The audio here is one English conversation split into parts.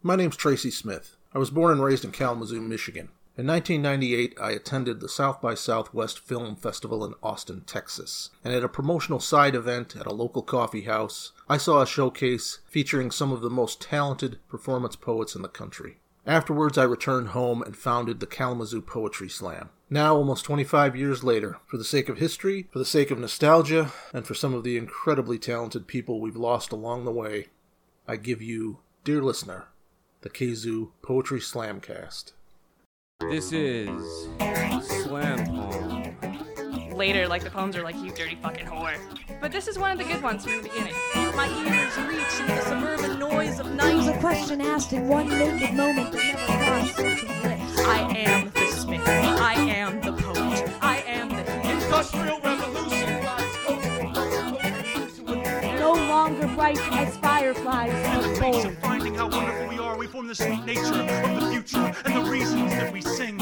My name's Tracy Smith. I was born and raised in Kalamazoo, Michigan. In 1998, I attended the South by Southwest Film Festival in Austin, Texas, and at a promotional side event at a local coffee house, I saw a showcase featuring some of the most talented performance poets in the country. Afterwards, I returned home and founded the Kalamazoo Poetry Slam. Now, almost 25 years later, for the sake of history, for the sake of nostalgia, and for some of the incredibly talented people we've lost along the way, I give you, dear listener, the Kzoo Poetry Slamcast. This is Slam Home. Later, the poems are you dirty fucking whore. But this is one of the good ones from the beginning. My ears reach in the suburban noise of night. It was a question asked in one naked moment that never crossed lips. I am the smith. I am the poet. I am the industrial revolution. No longer bright as fireflies in the cold. Finding how wonderful we are, we form the sweet nature of the future and the reasons that we sing.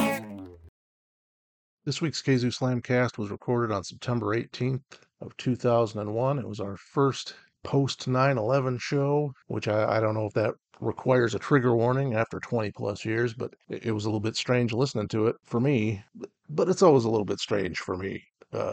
This week's Kzoo Slamcast was recorded on September 18th of 2001. It was our first post 9/11 show, which I don't know if that requires a trigger warning after 20 plus years, but it was a little bit strange listening to it for me. But it's always a little bit strange for me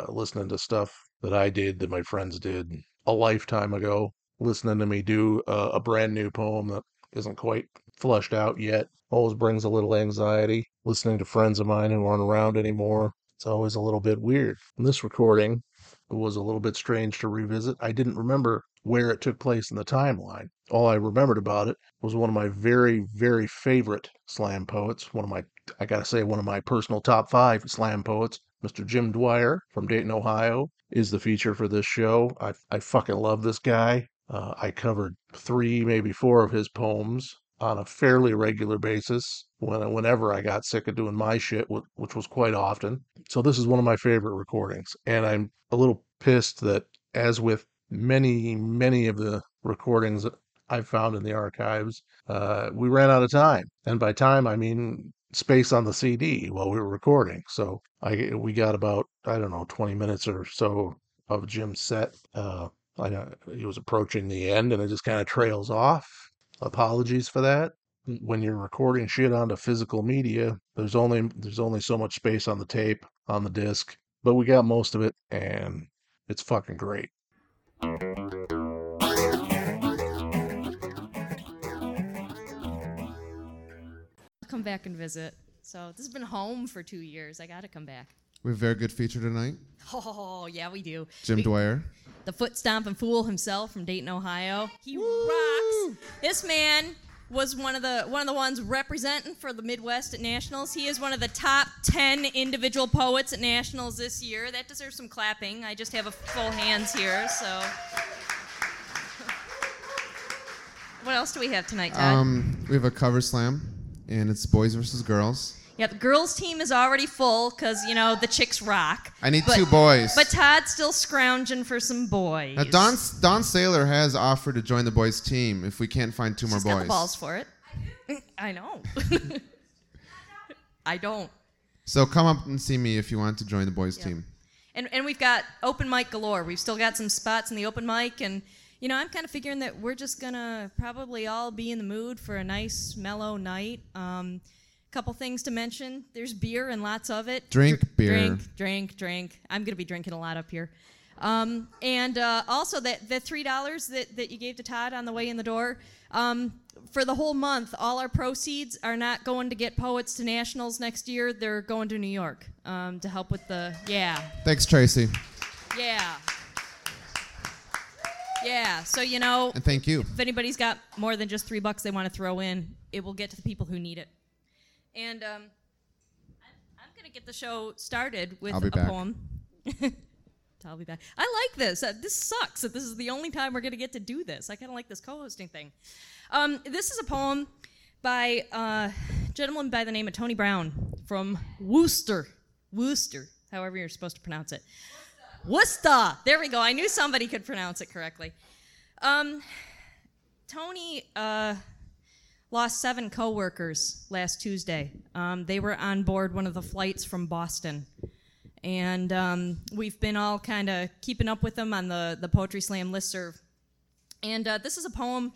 listening to stuff that I did, that my friends did a lifetime ago, listening to me do a brand new poem that isn't quite flushed out yet. Always brings a little anxiety. Listening to friends of mine who aren't around anymore, it's always a little bit weird. And this recording was a little bit strange to revisit. I didn't remember where it took place in the timeline. All I remembered about it was one of my very, very favorite slam poets, one of my personal top five slam poets, Mr. Jim Dwyer from Dayton, Ohio, is the feature for this show. I fucking love this guy. I covered three, maybe four of his poems on a fairly regular basis whenever I got sick of doing my shit, which was quite often. So this is one of my favorite recordings, and I'm a little pissed that, as with many, many of the recordings that I've found in the archives, we ran out of time. And by time, I mean space on the CD while we were recording. So we got about, 20 minutes or so of Jim's set. He was approaching the end, and it just kind of trails off. Apologies for that. When you're recording shit onto physical media, there's only so much space on the tape, on the disc. But we got most of it, and it's fucking great. I'll come back and visit. So this has been home for 2 years. I got to come back. We have a very good feature tonight. Oh, yeah, we do. Jim Dwyer. The foot-stomping fool himself from Dayton, Ohio. He Woo! Rocks. This man was one of the ones representing for the Midwest at Nationals. He is one of the top 10 individual poets at Nationals this year. That deserves some clapping. I just have a full hands here, so. What else do we have tonight, Todd? We have a cover slam, and it's boys versus girls. Yeah, the girls' team is already full because, the chicks rock. I need two boys. But Todd's still scrounging for some boys. Now, Dawn Saylor has offered to join the boys' team if we can't find two more boys. She's got the balls for it. I know. I don't. So come up and see me if you want to join the boys' team. And we've got open mic galore. We've still got some spots in the open mic. And, I'm kind of figuring that we're just going to probably all be in the mood for a nice, mellow night. Couple things to mention. There's beer and lots of it. Drink beer. I'm gonna be drinking a lot up here. Also the $3 that you gave to Todd on the way in the door, for the whole month, all our proceeds are not going to get poets to Nationals next year. They're going to New York to help with the Thanks, Tracy. Yeah, so And thank you. If anybody's got more than just $3 they want to throw in, it will get to the people who need it. And I'm going to get the show started with a poem. I'll be back. I like this. This sucks that this is the only time we're going to get to do this. I kind of like this co-hosting thing. This is a poem by a gentleman by the name of Tony Brown from Wooster, however you're supposed to pronounce it. Wooster. There we go. I knew somebody could pronounce it correctly. Tony... lost 7 co-workers last Tuesday. They were on board one of the flights from Boston. And we've been all kind of keeping up with them on the Poetry Slam listserv. And this is a poem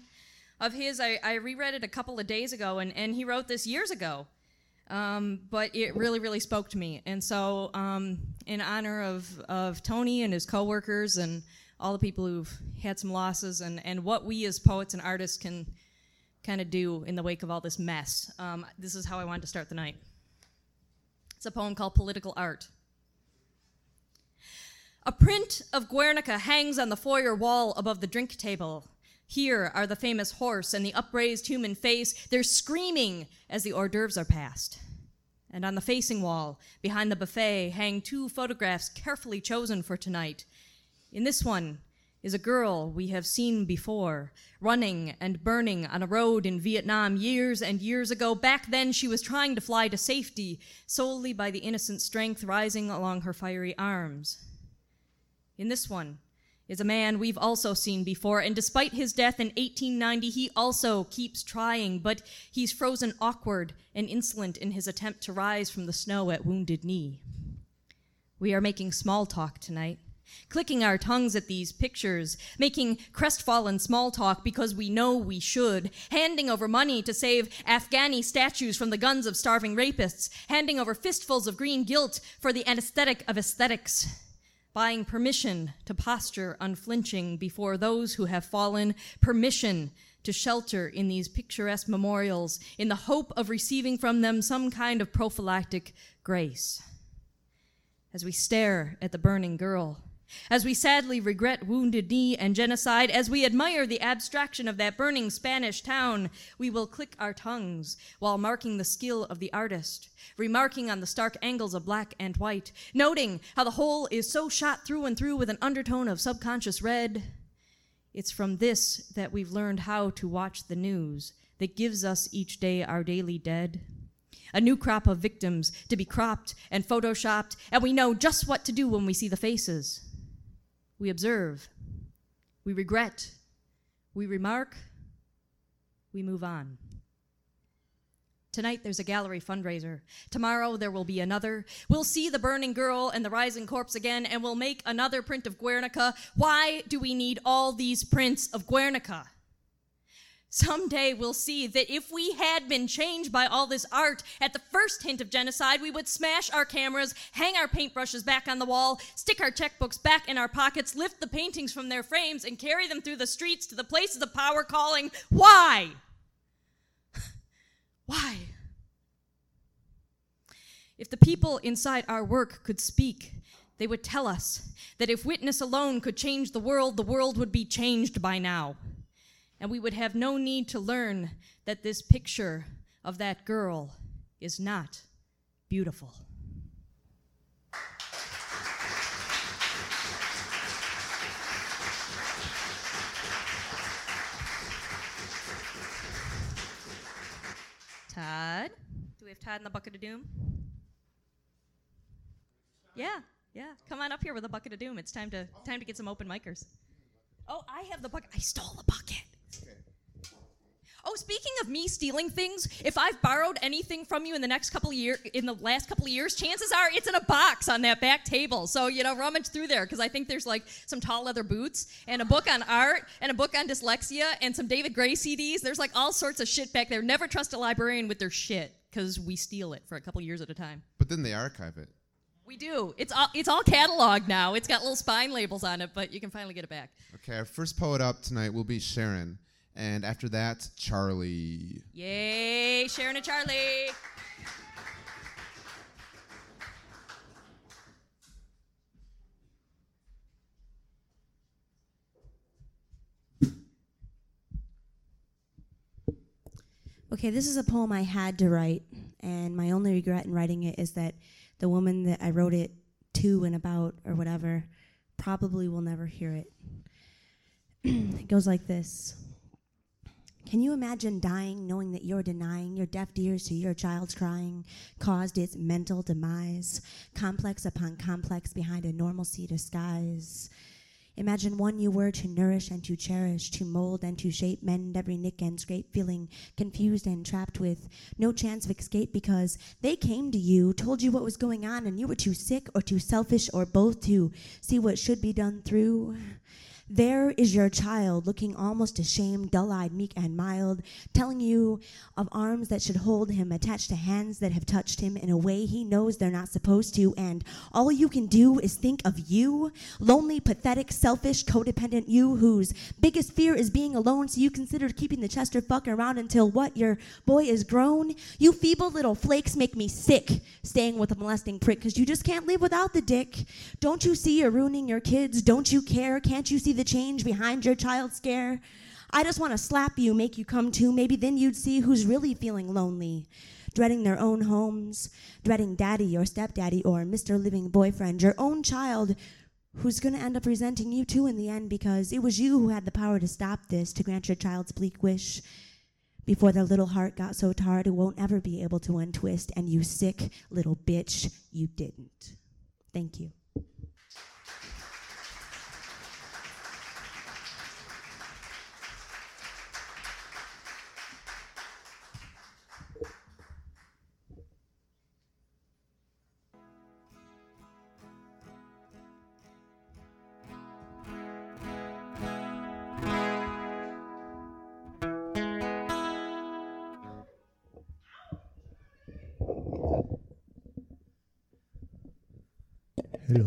of his. I reread it a couple of days ago, and he wrote this years ago. But it really, really spoke to me. And so in honor of Tony and his coworkers and all the people who've had some losses and what we as poets and artists can kind of do in the wake of all this mess, this is how I wanted to start the night. It's a poem called Political Art. A print of Guernica hangs on the foyer wall above the drink table. Here are the famous horse and the upraised human face. They're screaming as the hors d'oeuvres are passed. And on the facing wall, behind the buffet, hang two photographs carefully chosen for tonight. In this one is a girl we have seen before, running and burning on a road in Vietnam years and years ago. Back then, she was trying to fly to safety solely by the innocent strength rising along her fiery arms. In this one is a man we've also seen before, and despite his death in 1890, he also keeps trying, but he's frozen awkward and insolent in his attempt to rise from the snow at Wounded Knee. We are making small talk tonight, clicking our tongues at these pictures, making crestfallen small talk because we know we should, handing over money to save Afghani statues from the guns of starving rapists, handing over fistfuls of green guilt for the anesthetic of aesthetics, buying permission to posture unflinching before those who have fallen, permission to shelter in these picturesque memorials in the hope of receiving from them some kind of prophylactic grace. As we stare at the burning girl, as we sadly regret Wounded Knee and genocide, as we admire the abstraction of that burning Spanish town, we will click our tongues while marking the skill of the artist, remarking on the stark angles of black and white, noting how the whole is so shot through and through with an undertone of subconscious red. It's from this that we've learned how to watch the news that gives us each day our daily dead. A new crop of victims to be cropped and photoshopped, and we know just what to do when we see the faces. We observe, we regret, we remark, we move on. Tonight there's a gallery fundraiser. Tomorrow there will be another. We'll see the burning girl and the rising corpse again, and we'll make another print of Guernica. Why do we need all these prints of Guernica? Someday we'll see that if we had been changed by all this art, at the first hint of genocide, we would smash our cameras, hang our paintbrushes back on the wall, stick our checkbooks back in our pockets, lift the paintings from their frames, and carry them through the streets to the places of power calling, why? Why? If the people inside our work could speak, they would tell us that if witness alone could change the world would be changed by now. And we would have no need to learn that this picture of that girl is not beautiful. Todd? Do we have Todd in the bucket of doom? Yeah. Come on up here with a bucket of doom. It's time to get some open micers. Oh, I have the bucket. I stole the bucket. Okay. Oh, speaking of me stealing things, if I've borrowed anything from you in the last couple of years, chances are it's in a box on that back table. So, rummage through there, because I think there's like some tall leather boots and a book on art and a book on dyslexia and some David Gray CDs. There's like all sorts of shit back there. Never trust a librarian with their shit, because we steal it for a couple years at a time. But then they archive it. We do. It's all cataloged now. It's got little spine labels on it, but you can finally get it back. Okay, our first poet up tonight will be Sharon, and after that, Charlie. Yay, Sharon and Charlie. Okay, this is a poem I had to write, and my only regret in writing it is that the woman that I wrote it to and about or whatever probably will never hear it. It goes like this. Can you imagine dying knowing that you're denying your deaf ears to your child's crying caused its mental demise, complex upon complex behind a normalcy disguise? Imagine one you were to nourish and to cherish, to mold and to shape, mend every nick and scrape, feeling confused and trapped with no chance of escape because they came to you, told you what was going on, and you were too sick or too selfish or both to see what should be done through. There is your child, looking almost ashamed, dull-eyed, meek, and mild, telling you of arms that should hold him, attached to hands that have touched him in a way he knows they're not supposed to, and all you can do is think of you, lonely, pathetic, selfish, codependent you, whose biggest fear is being alone, so you consider keeping the Chester fucker around until, what, your boy is grown? You feeble little flakes make me sick, staying with a molesting prick, because you just can't live without the dick. Don't you see you're ruining your kids? Don't you care? Can't you see the change behind your child's scare? I just want to slap you, make you come to. Maybe then you'd see who's really feeling lonely, dreading their own homes, dreading daddy or stepdaddy or Mr. Living Boyfriend, your own child who's going to end up resenting you too in the end, because it was you who had the power to stop this, to grant your child's bleak wish before their little heart got so tired it won't ever be able to untwist, and you sick little bitch, you didn't. Thank you. Hello.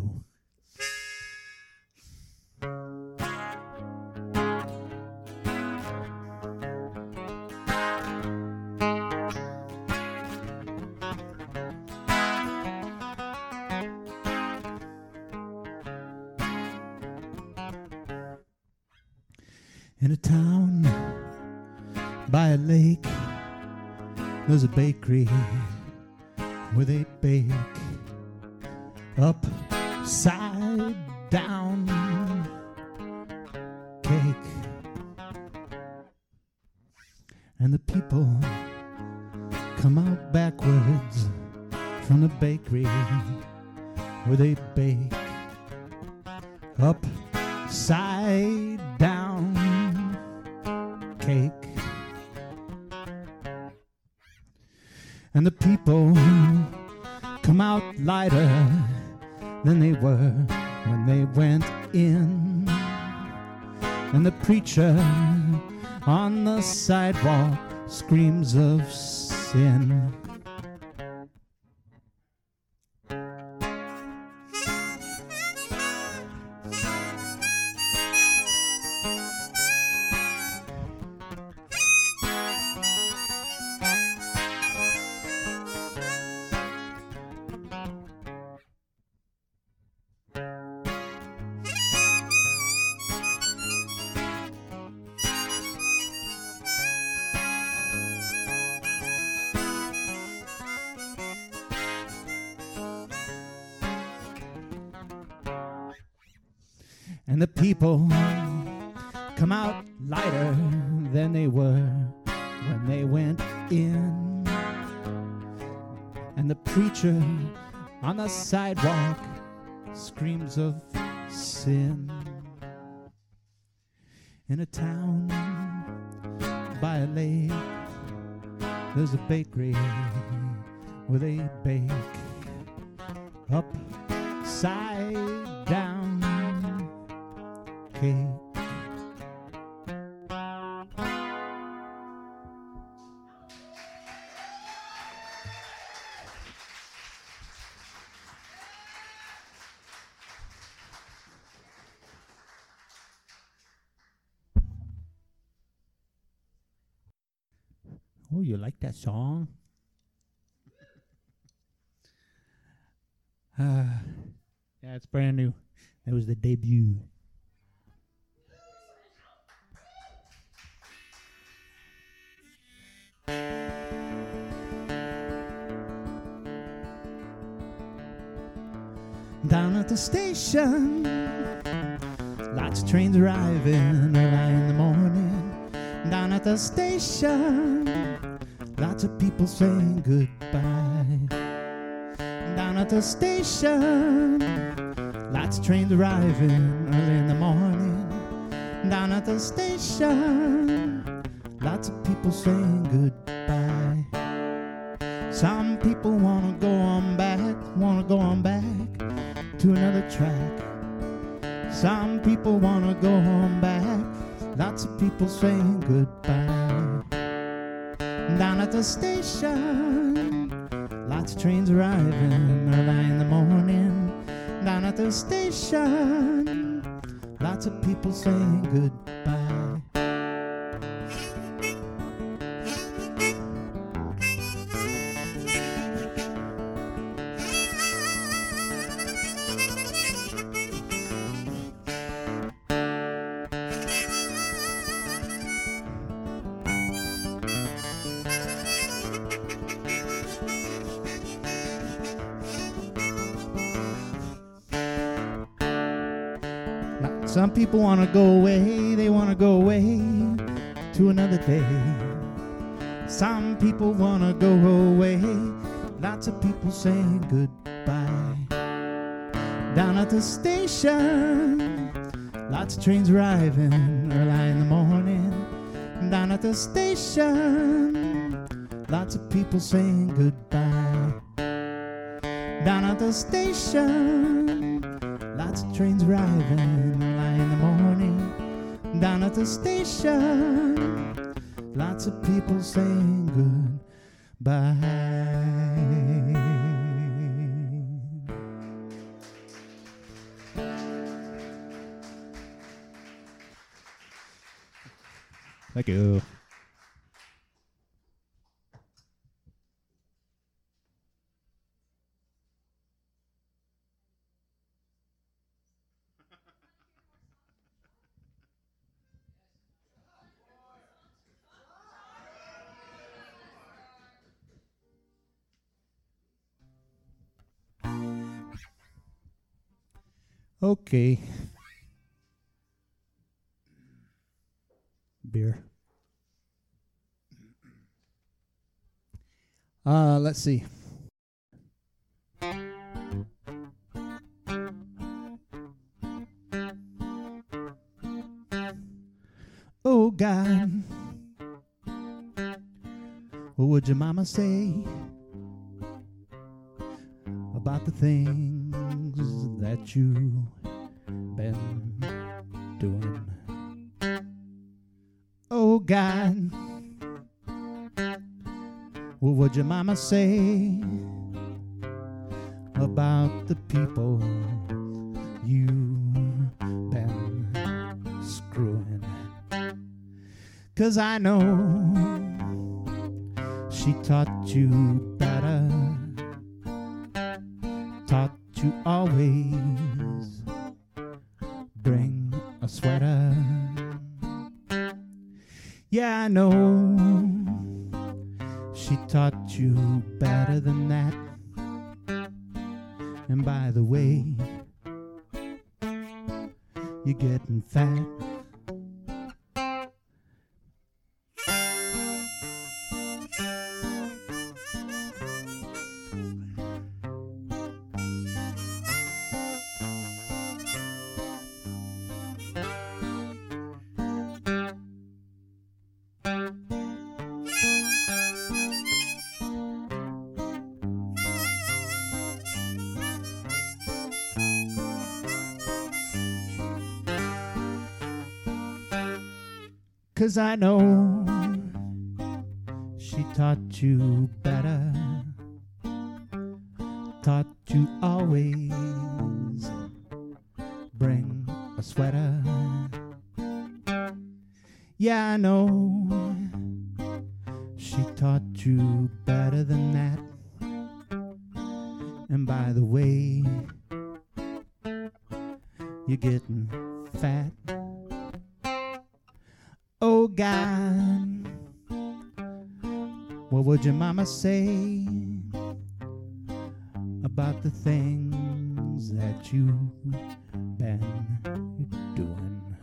In a town by a lake, there's a bakery where they bake upside down cake, and the people come out backwards from the bakery where they bake upside down cake, and the people come out lighter than they were when they went in. And the preacher on the sidewalk screams of sin. And the people come out lighter than they were when they went in. And the preacher on the sidewalk screams of sin. In a town by a lake, there's a bakery where they bake upside down cake. Oh, you like that song? Yeah, it's brand new. That was the debut. Down at the station, lots of trains arriving early in the morning. Down at the station, lots of people saying goodbye. Down at the station, lots of trains arriving early in the morning. Down at the station, lots of people saying goodbye. Some people wanna go on back to another track. Some people want to go home back. Lots of people saying goodbye. Down at the station, lots of trains arriving early in the morning. Down at the station, lots of people saying goodbye. Some people want to go away, they want to go away to another day. Some people want to go away, lots of people saying goodbye. Down at the station, lots of trains arriving early in the morning. Down at the station, lots of people saying goodbye. Down at the station, lots of trains arriving in the morning. Down at the station, lots of people saying goodbye. Thank you. Okay. Beer. Let's see. Oh God, what would your mama say about the things that you been doing? Oh God, what would your mama say about the people you've been screwing? 'Cause I know she taught you better, taught you always bring a sweater. Yeah, I know she taught you better than that. And by the way, you're getting fat. Cause I know she taught you better, taught you always bring a sweater. Yeah, I know she taught you better than that. And by the way, you're getting fat. Oh God, what would your mama say about the things that you've been doing?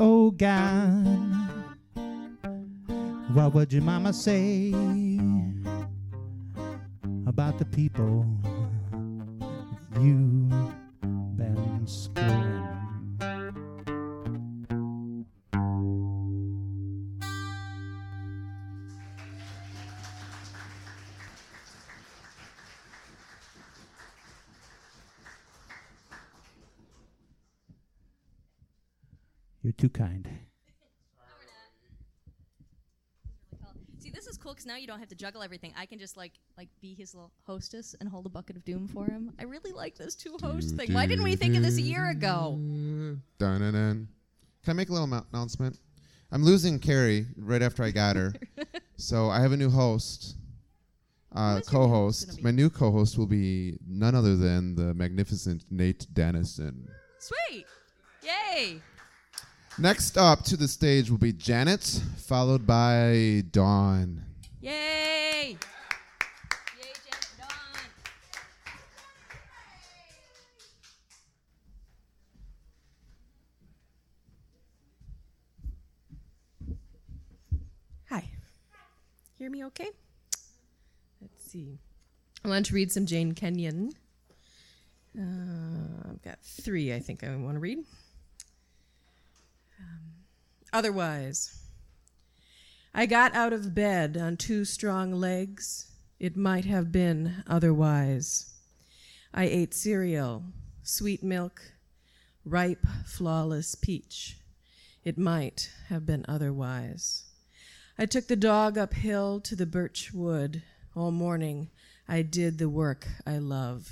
Oh God, what would your mama say about the people you've been screwing? You're too kind. See, this is cool because now you don't have to juggle everything. I can just like be his little hostess and hold a bucket of doom for him. I really like this two-host thing. Why didn't we think of this a year ago? Dun-dun-dun. Can I make a little announcement? I'm losing Carrie right after I got her. So I have a new host, co-host. My new co-host will be none other than the magnificent Nate Dennison. Sweet. Yay. Next up to the stage will be Janet, followed by Dawn. Yay. Yay, Janet, Dawn. Hi. Hear me okay? Let's see. I want to read some Jane Kenyon. I've got three I think I want to read. Otherwise, I got out of bed on two strong legs. It might have been otherwise. I ate cereal, sweet milk, ripe, flawless peach. It might have been otherwise. I took the dog uphill to the birch wood. All morning, I did the work I love.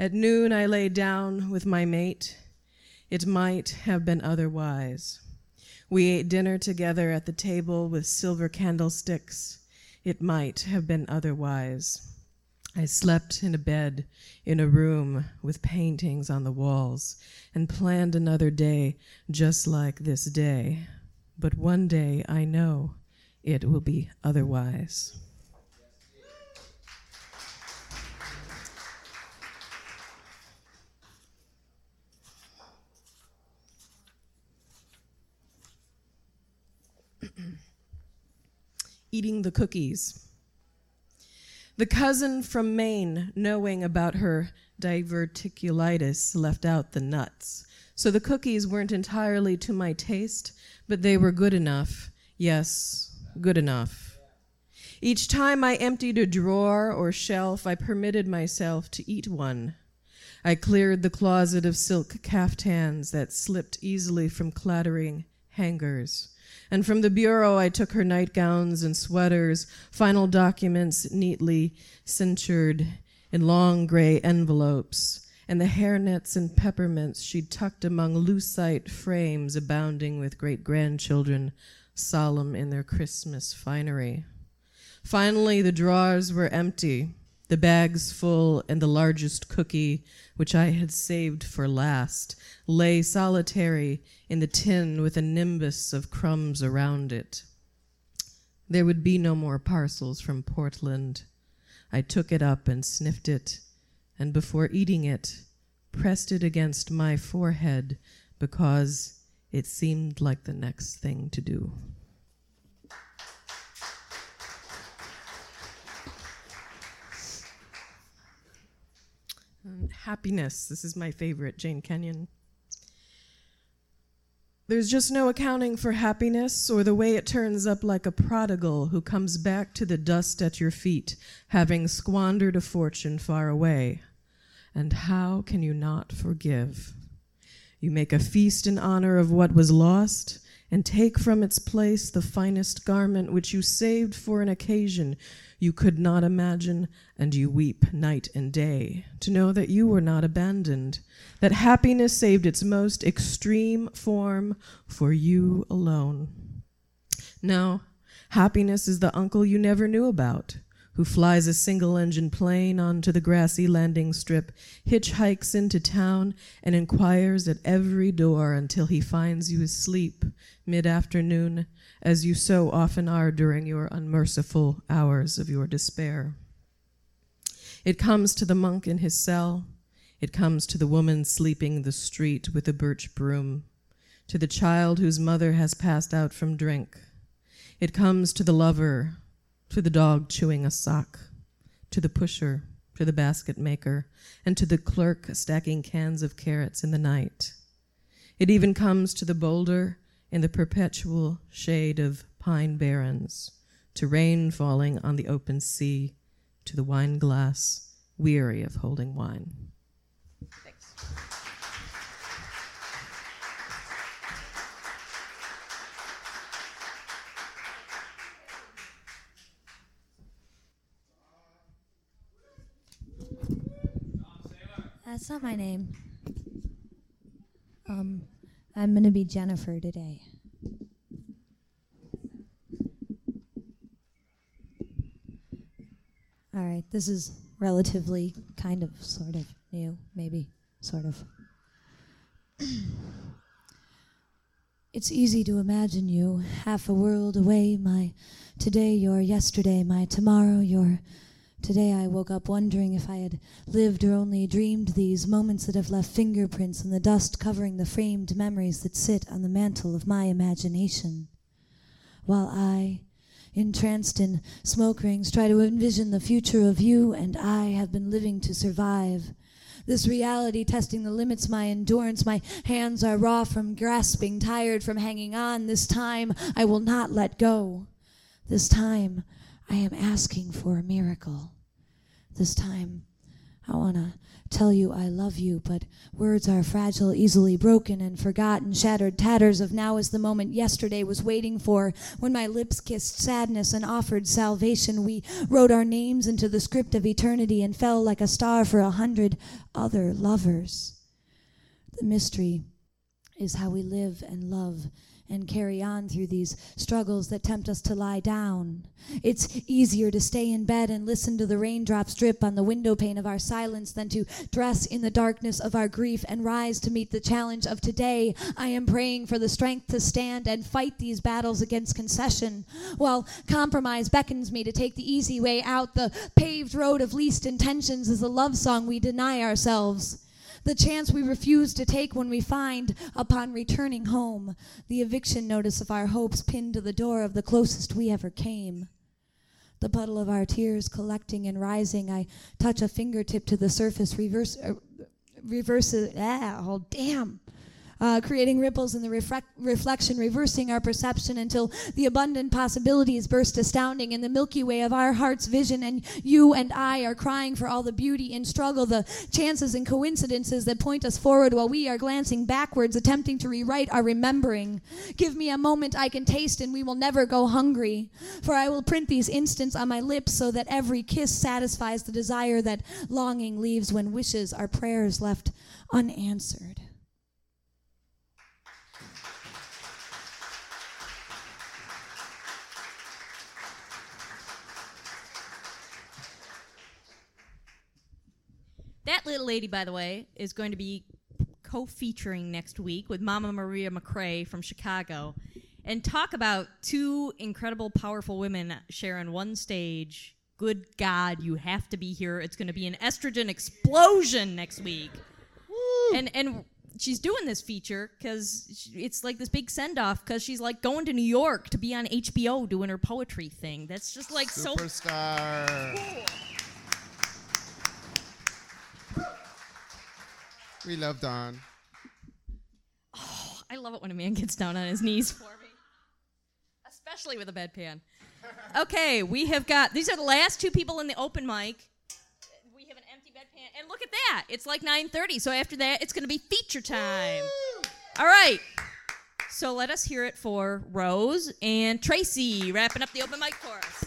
At noon, I lay down with my mate. It might have been otherwise. We ate dinner together at the table with silver candlesticks. It might have been otherwise. I slept in a bed in a room with paintings on the walls and planned another day just like this day. But one day I know it will be otherwise. Eating the cookies. The cousin from Maine, knowing about her diverticulitis, left out the nuts. So the cookies weren't entirely to my taste, but they were good enough. Yes, good enough. Each time I emptied a drawer or shelf, I permitted myself to eat one. I cleared the closet of silk caftans that slipped easily from clattering hangers. And from the bureau, I took her nightgowns and sweaters, final documents neatly cinctured in long gray envelopes, and the hairnets and peppermints she tucked among lucite frames abounding with great-grandchildren, solemn in their Christmas finery. Finally, the drawers were empty, the bags full, and the largest cookie, which I had saved for last, lay solitary in the tin with a nimbus of crumbs around it. There would be no more parcels from Portland. I took it up and sniffed it, and before eating it, pressed it against my forehead because it seemed like the next thing to do. Happiness. This is my favorite, Jane Kenyon. There's just no accounting for happiness or the way it turns up like a prodigal who comes back to the dust at your feet, having squandered a fortune far away. And how can you not forgive? You make a feast in honor of what was lost and take from its place the finest garment which you saved for an occasion you could not imagine, and you weep night and day to know that you were not abandoned, that happiness saved its most extreme form for you alone. Now, happiness is the uncle you never knew about, who flies a single-engine plane onto the grassy landing strip, hitchhikes into town, and inquires at every door until he finds you asleep mid-afternoon, as you so often are during your unmerciful hours of your despair. It comes to the monk in his cell. It comes to the woman sleeping the street with a birch broom, to the child whose mother has passed out from drink. It comes to the lover, to the dog chewing a sock, to the pusher, to the basket maker, and to the clerk stacking cans of carrots in the night. It even comes to the boulder in the perpetual shade of pine barrens, to rain falling on the open sea, to the wine glass, weary of holding wine. Thanks. That's not my name. I'm going to be Jennifer today. All right, this is relatively kind of sort of new, maybe sort of. It's easy to imagine you half a world away, my today, your yesterday, my tomorrow, your today. I woke up wondering if I had lived or only dreamed these moments that have left fingerprints in the dust covering the framed memories that sit on the mantle of my imagination. While I, entranced in smoke rings, try to envision the future of you and I have been living to survive. This reality testing the limits, my endurance, my hands are raw from grasping, tired from hanging on. This time I will not let go. This time I am asking for a miracle. This time I want to tell you I love you, but words are fragile, easily broken and forgotten, shattered tatters of now is the moment yesterday was waiting for. When my lips kissed sadness and offered salvation, we wrote our names into the script of eternity and fell like a star for 100 other lovers. The mystery is how we live and love and carry on through these struggles that tempt us to lie down. It's easier to stay in bed and listen to the raindrops drip on the window pane of our silence than to dress in the darkness of our grief and rise to meet the challenge of today. I am praying for the strength to stand and fight these battles against concession. While compromise beckons me to take the easy way out, the paved road of least intentions is the love song we deny ourselves. The chance we refuse to take when we find, upon returning home, the eviction notice of our hopes pinned to the door of the closest we ever came. The puddle of our tears collecting and rising, I touch a fingertip to the surface, creating ripples in the reflection, reversing our perception until the abundant possibilities burst astounding in the Milky Way of our heart's vision, and you and I are crying for all the beauty in struggle, the chances and coincidences that point us forward while we are glancing backwards, attempting to rewrite our remembering. Give me a moment I can taste and we will never go hungry, for I will print these instants on my lips so that every kiss satisfies the desire that longing leaves when wishes are prayers left unanswered. That little lady, by the way, is going to be co-featuring next week with Mama Maria McCray from Chicago. And talk about two incredible, powerful women sharing one stage. Good God, you have to be here. It's going to be an estrogen explosion next week. Woo. And she's doing this feature because it's like this big send-off because she's like going to New York to be on HBO doing her poetry thing. That's just like Superstar. So cool. We love Dawn. Oh, I love it when a man gets down on his knees for me. Especially with a bedpan. Okay, we have got... These are the last two people in the open mic. We have an empty bedpan. And look at that. It's like 9:30. So after that, it's going to be feature time. Woo! All right. So let us hear it for Rose and Tracy, wrapping up the open mic for us.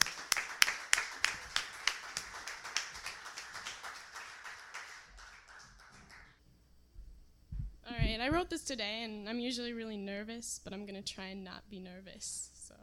All right, I wrote this today, and I'm usually really nervous, but I'm going to try and not be nervous. So,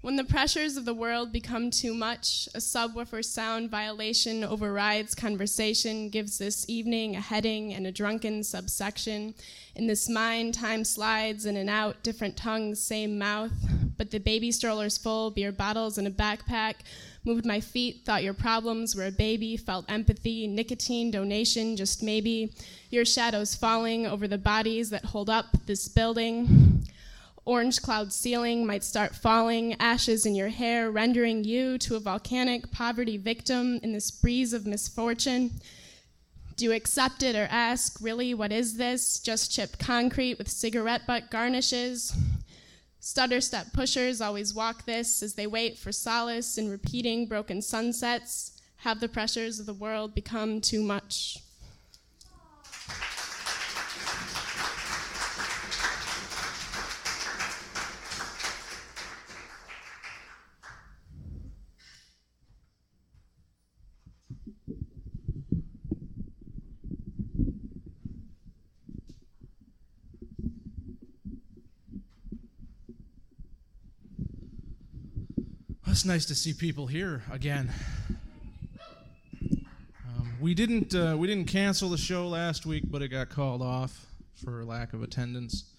when the pressures of the world become too much, a subwoofer sound violation overrides conversation, gives this evening a heading and a drunken subsection. In this mind, time slides in and out, different tongues, same mouth. But the baby strollers full, beer bottles in a backpack, moved my feet, thought your problems were a baby, felt empathy, nicotine, donation, just maybe. Your shadows falling over the bodies that hold up this building. Orange cloud ceiling might start falling, ashes in your hair, rendering you to a volcanic poverty victim in this breeze of misfortune. Do you accept it or ask, really, what is this? Just chipped concrete with cigarette butt garnishes. Stutter step pushers always walk this as they wait for solace in repeating broken sunsets. Have the pressures of the world become too much? It's nice to see people here again. We didn't cancel the show last week, but it got called off for lack of attendance.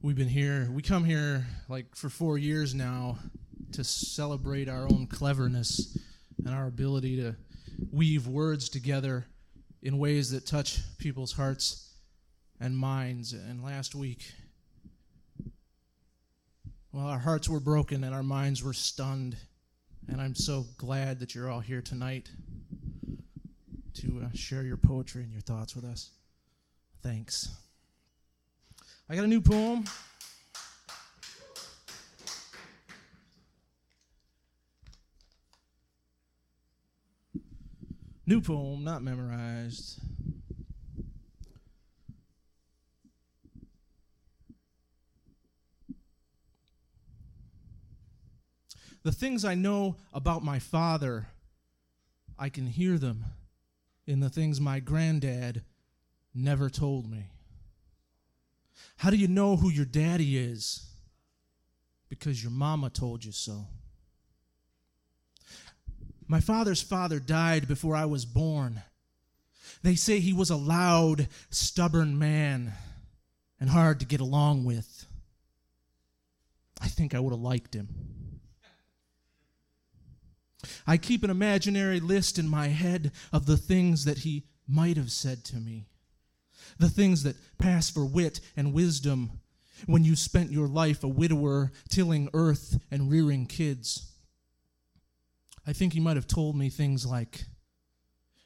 We've been here. We come here like for 4 years now to celebrate our own cleverness and our ability to weave words together in ways that touch people's hearts and minds. And last week, well, our hearts were broken and our minds were stunned. And I'm so glad that you're all here tonight to share your poetry and your thoughts with us. Thanks. I got a new poem. New poem, not memorized. The things I know about my father, I can hear them in the things my granddad never told me. How do you know who your daddy is? Because your mama told you so. My father's father died before I was born. They say he was a loud, stubborn man and hard to get along with. I think I would have liked him. I keep an imaginary list in my head of the things that he might have said to me, the things that pass for wit and wisdom when you spent your life a widower tilling earth and rearing kids. I think he might have told me things like,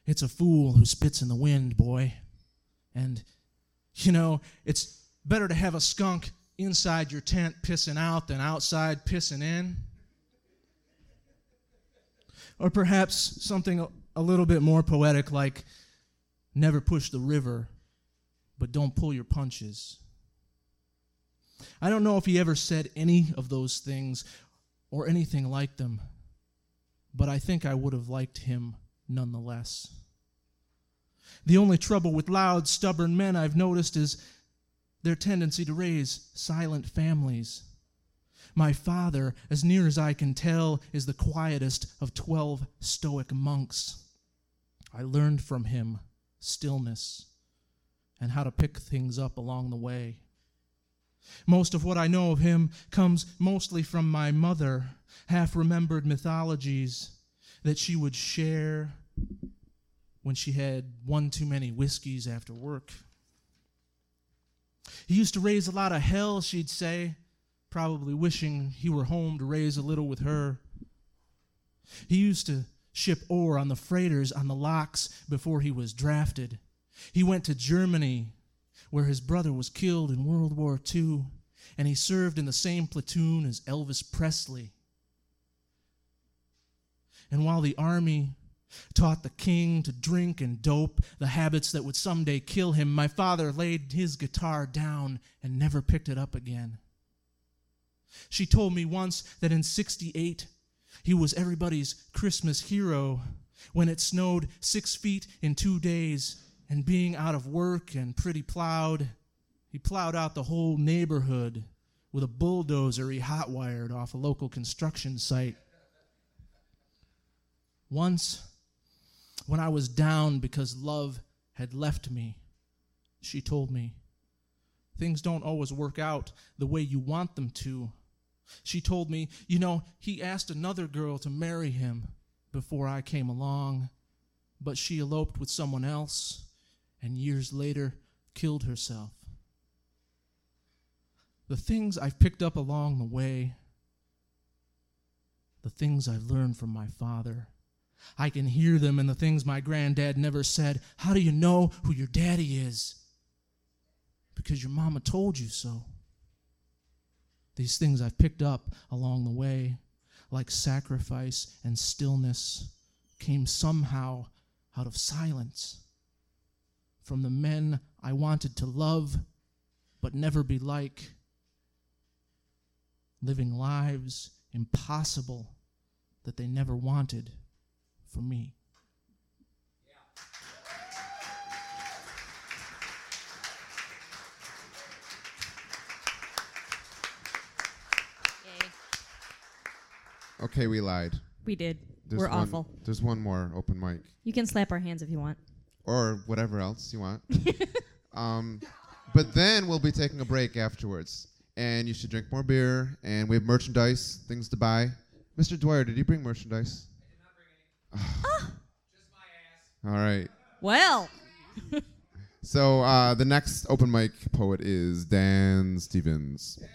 "It's a fool who spits in the wind, boy," and, "You know, it's better to have a skunk inside your tent pissing out than outside pissing in." Or perhaps something a little bit more poetic like, "Never push the river, but don't pull your punches." I don't know if he ever said any of those things or anything like them, but I think I would have liked him nonetheless. The only trouble with loud, stubborn men I've noticed is their tendency to raise silent families. My father, as near as I can tell, is the quietest of 12 stoic monks. I learned from him stillness and how to pick things up along the way. Most of what I know of him comes mostly from my mother, half-remembered mythologies that she would share when she had one too many whiskeys after work. "He used to raise a lot of hell," she'd say, probably wishing he were home to raise a little with her. "He used to ship ore on the freighters on the locks before he was drafted. He went to Germany, where his brother was killed in World War II, and he served in the same platoon as Elvis Presley. And while the army taught the king to drink and dope, the habits that would someday kill him, my father laid his guitar down and never picked it up again." She told me once that in '68, he was everybody's Christmas hero when it snowed 6 feet in 2 days. And being out of work and pretty plowed, he plowed out the whole neighborhood with a bulldozer he hotwired off a local construction site. "Once, when I was down because love had left me," she told me, "things don't always work out the way you want them to." She told me, "You know, he asked another girl to marry him before I came along, but she eloped with someone else, and years later killed herself." The things I've picked up along the way, the things I've learned from my father, I can hear them in the things my granddad never said. How do you know who your daddy is? Because your mama told you so. These things I've picked up along the way, like sacrifice and stillness, came somehow out of silence, from the men I wanted to love but never be like, living lives impossible that they never wanted for me. Yeah. Okay, we lied. We did. We're awful. There's one more open mic. You can slap our hands if you want. Or whatever else you want. But then we'll be taking a break afterwards. And you should drink more beer. And we have merchandise, things to buy. Mr. Dwyer, did you bring merchandise? I did not bring any. Just my ass. All right. Well. So the next open mic poet is Dan Stevens. Yeah.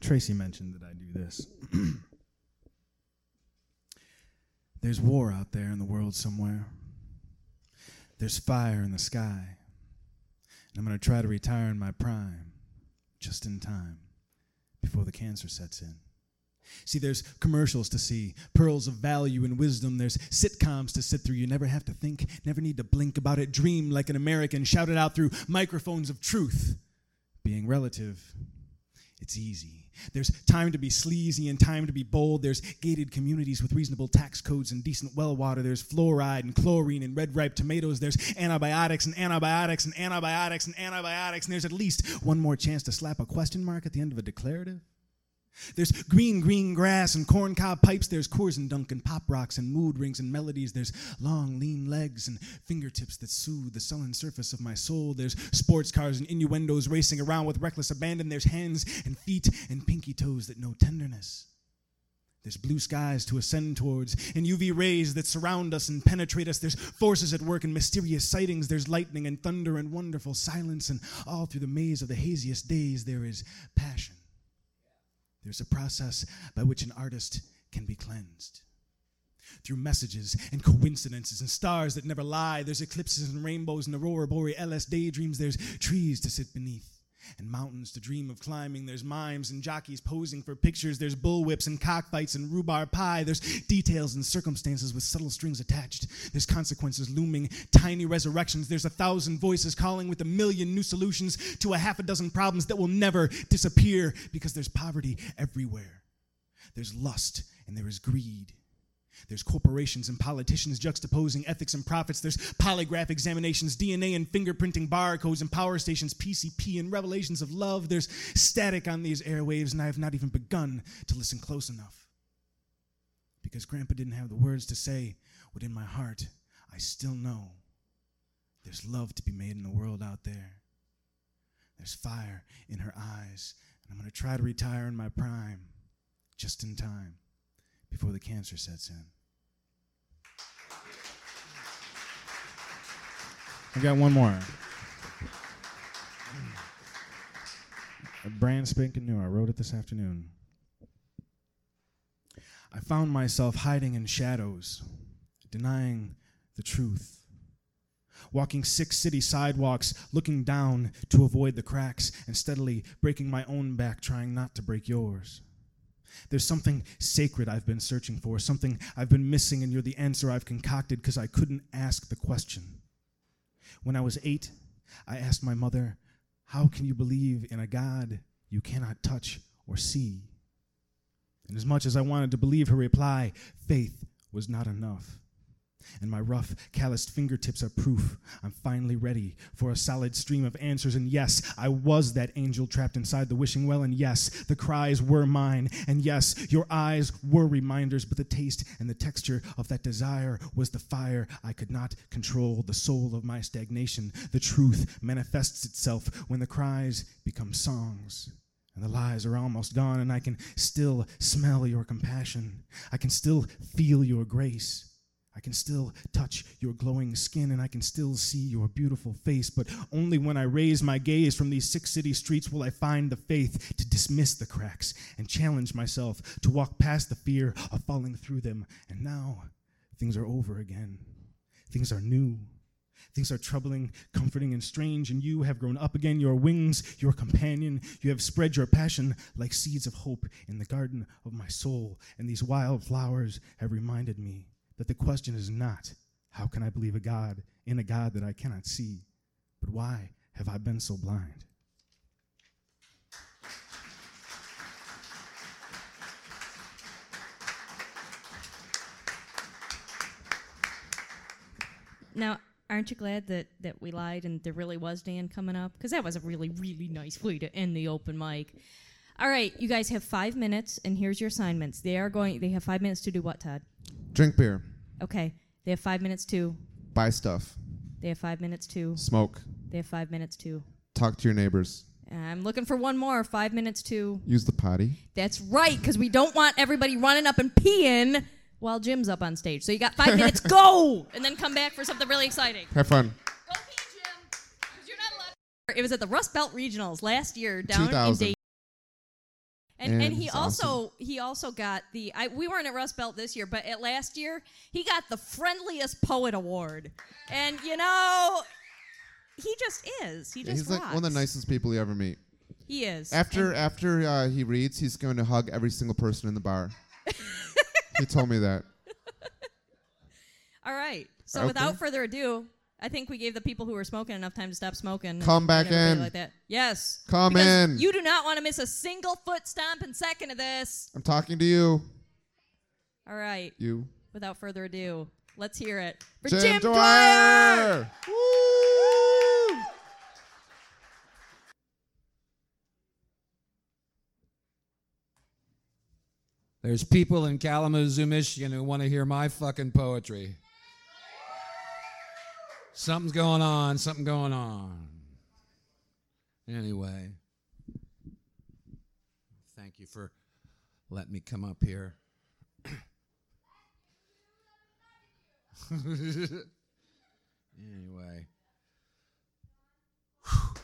Tracy mentioned that I do this. There's war out there in the world somewhere. There's fire in the sky. And I'm going to try to retire in my prime, just in time, before the cancer sets in. See, there's commercials to see, pearls of value and wisdom. There's sitcoms to sit through. You never have to think, never need to blink about it. Dream like an American, shout it out through microphones of truth. Being relative, it's easy. There's time to be sleazy and time to be bold. There's gated communities with reasonable tax codes and decent well water. There's fluoride and chlorine and red ripe tomatoes. There's antibiotics and antibiotics and antibiotics and antibiotics. And there's at least one more chance to slap a question mark at the end of a declarative. There's green, green grass and corncob pipes. There's Coors and Dunk and pop rocks and mood rings and melodies. There's long, lean legs and fingertips that soothe the sullen surface of my soul. There's sports cars and innuendos racing around with reckless abandon. There's hands and feet and pinky toes that know tenderness. There's blue skies to ascend towards and UV rays that surround us and penetrate us. There's forces at work and mysterious sightings. There's lightning and thunder and wonderful silence. And all through the maze of the haziest days, there is passion. There's a process by which an artist can be cleansed. Through messages and coincidences and stars that never lie, there's eclipses and rainbows and aurora borealis daydreams. There's trees to sit beneath and mountains to dream of climbing. There's mimes and jockeys posing for pictures. There's bullwhips and cockfights and rhubarb pie. There's details and circumstances with subtle strings attached. There's consequences looming, tiny resurrections. There's 1,000 voices calling with 1,000,000 new solutions to a 6 problems that will never disappear because there's poverty everywhere. There's lust and there is greed. There's corporations and politicians juxtaposing ethics and profits. There's polygraph examinations, DNA and fingerprinting, barcodes and power stations, PCP and revelations of love. There's static on these airwaves, and I have not even begun to listen close enough. Because Grandpa didn't have the words to say what in my heart I still know. There's love to be made in the world out there. There's fire in her eyes, and I'm going to try to retire in my prime, just in time, before the cancer sets in. I've got one more. Brand spanking new. I wrote it this afternoon. I found myself hiding in shadows, denying the truth. Walking 6 city sidewalks, looking down to avoid the cracks, and steadily breaking my own back, trying not to break yours. There's something sacred I've been searching for, something I've been missing, and you're the answer I've concocted because I couldn't ask the question. When I was 8, I asked my mother, "How can you believe in a God you cannot touch or see?" And as much as I wanted to believe her reply, faith was not enough. And my rough, calloused fingertips are proof I'm finally ready for a solid stream of answers. And yes, I was that angel trapped inside the wishing well. And yes, the cries were mine. And yes, your eyes were reminders. But the taste and the texture of that desire was the fire I could not control, the soul of my stagnation. The truth manifests itself when the cries become songs. And the lies are almost gone. And I can still smell your compassion. I can still feel your grace. I can still touch your glowing skin, and I can still see your beautiful face, but only when I raise my gaze from these 6 city streets will I find the faith to dismiss the cracks and challenge myself to walk past the fear of falling through them. And now things are over again. Things are new. Things are troubling, comforting, and strange, and you have grown up again, your wings, your companion. You have spread your passion like seeds of hope in the garden of my soul, and these wild flowers have reminded me that the question is not, how can I believe in a God that I cannot see, but why have I been so blind? Now, Aren't you glad that we lied and there really was Dan coming up? Because that was a really, really nice way to end the open mic. All right, you guys have 5 minutes, and here's your assignments. They have 5 minutes to do what, Todd? Drink beer. Okay. They have 5 minutes to... buy stuff. They have 5 minutes to... smoke. They have 5 minutes to... talk to your neighbors. I'm looking for one more. 5 minutes to... use the potty. That's right, because we don't want everybody running up and peeing while Jim's up on stage. So you got 5 minutes. Go! And then come back for something really exciting. Have fun. Go pee, Jim, because you're not allowed. It was at the Rust Belt Regionals last year down in Dayton. And he also got the... we weren't at Rust Belt this year, but at last year, he got the Friendliest Poet Award. And, you know... he just is. He just rocks. He's like one of the nicest people you ever meet. He is. After he reads, he's going to hug every single person in the bar. He told me that. All right. So without further ado, I think we gave the people who were smoking enough time to stop smoking. Come back in. Like that. Yes. Come in. You do not want to miss a single foot stomp and second of this. I'm talking to you. All right. You. Without further ado, let's hear it for Jim Dwyer. Woo! There's people in Kalamazoo, Michigan who want to hear my fucking poetry. Something's going on, something going on. Anyway, thank you for letting me come up here. Anyway. Whew.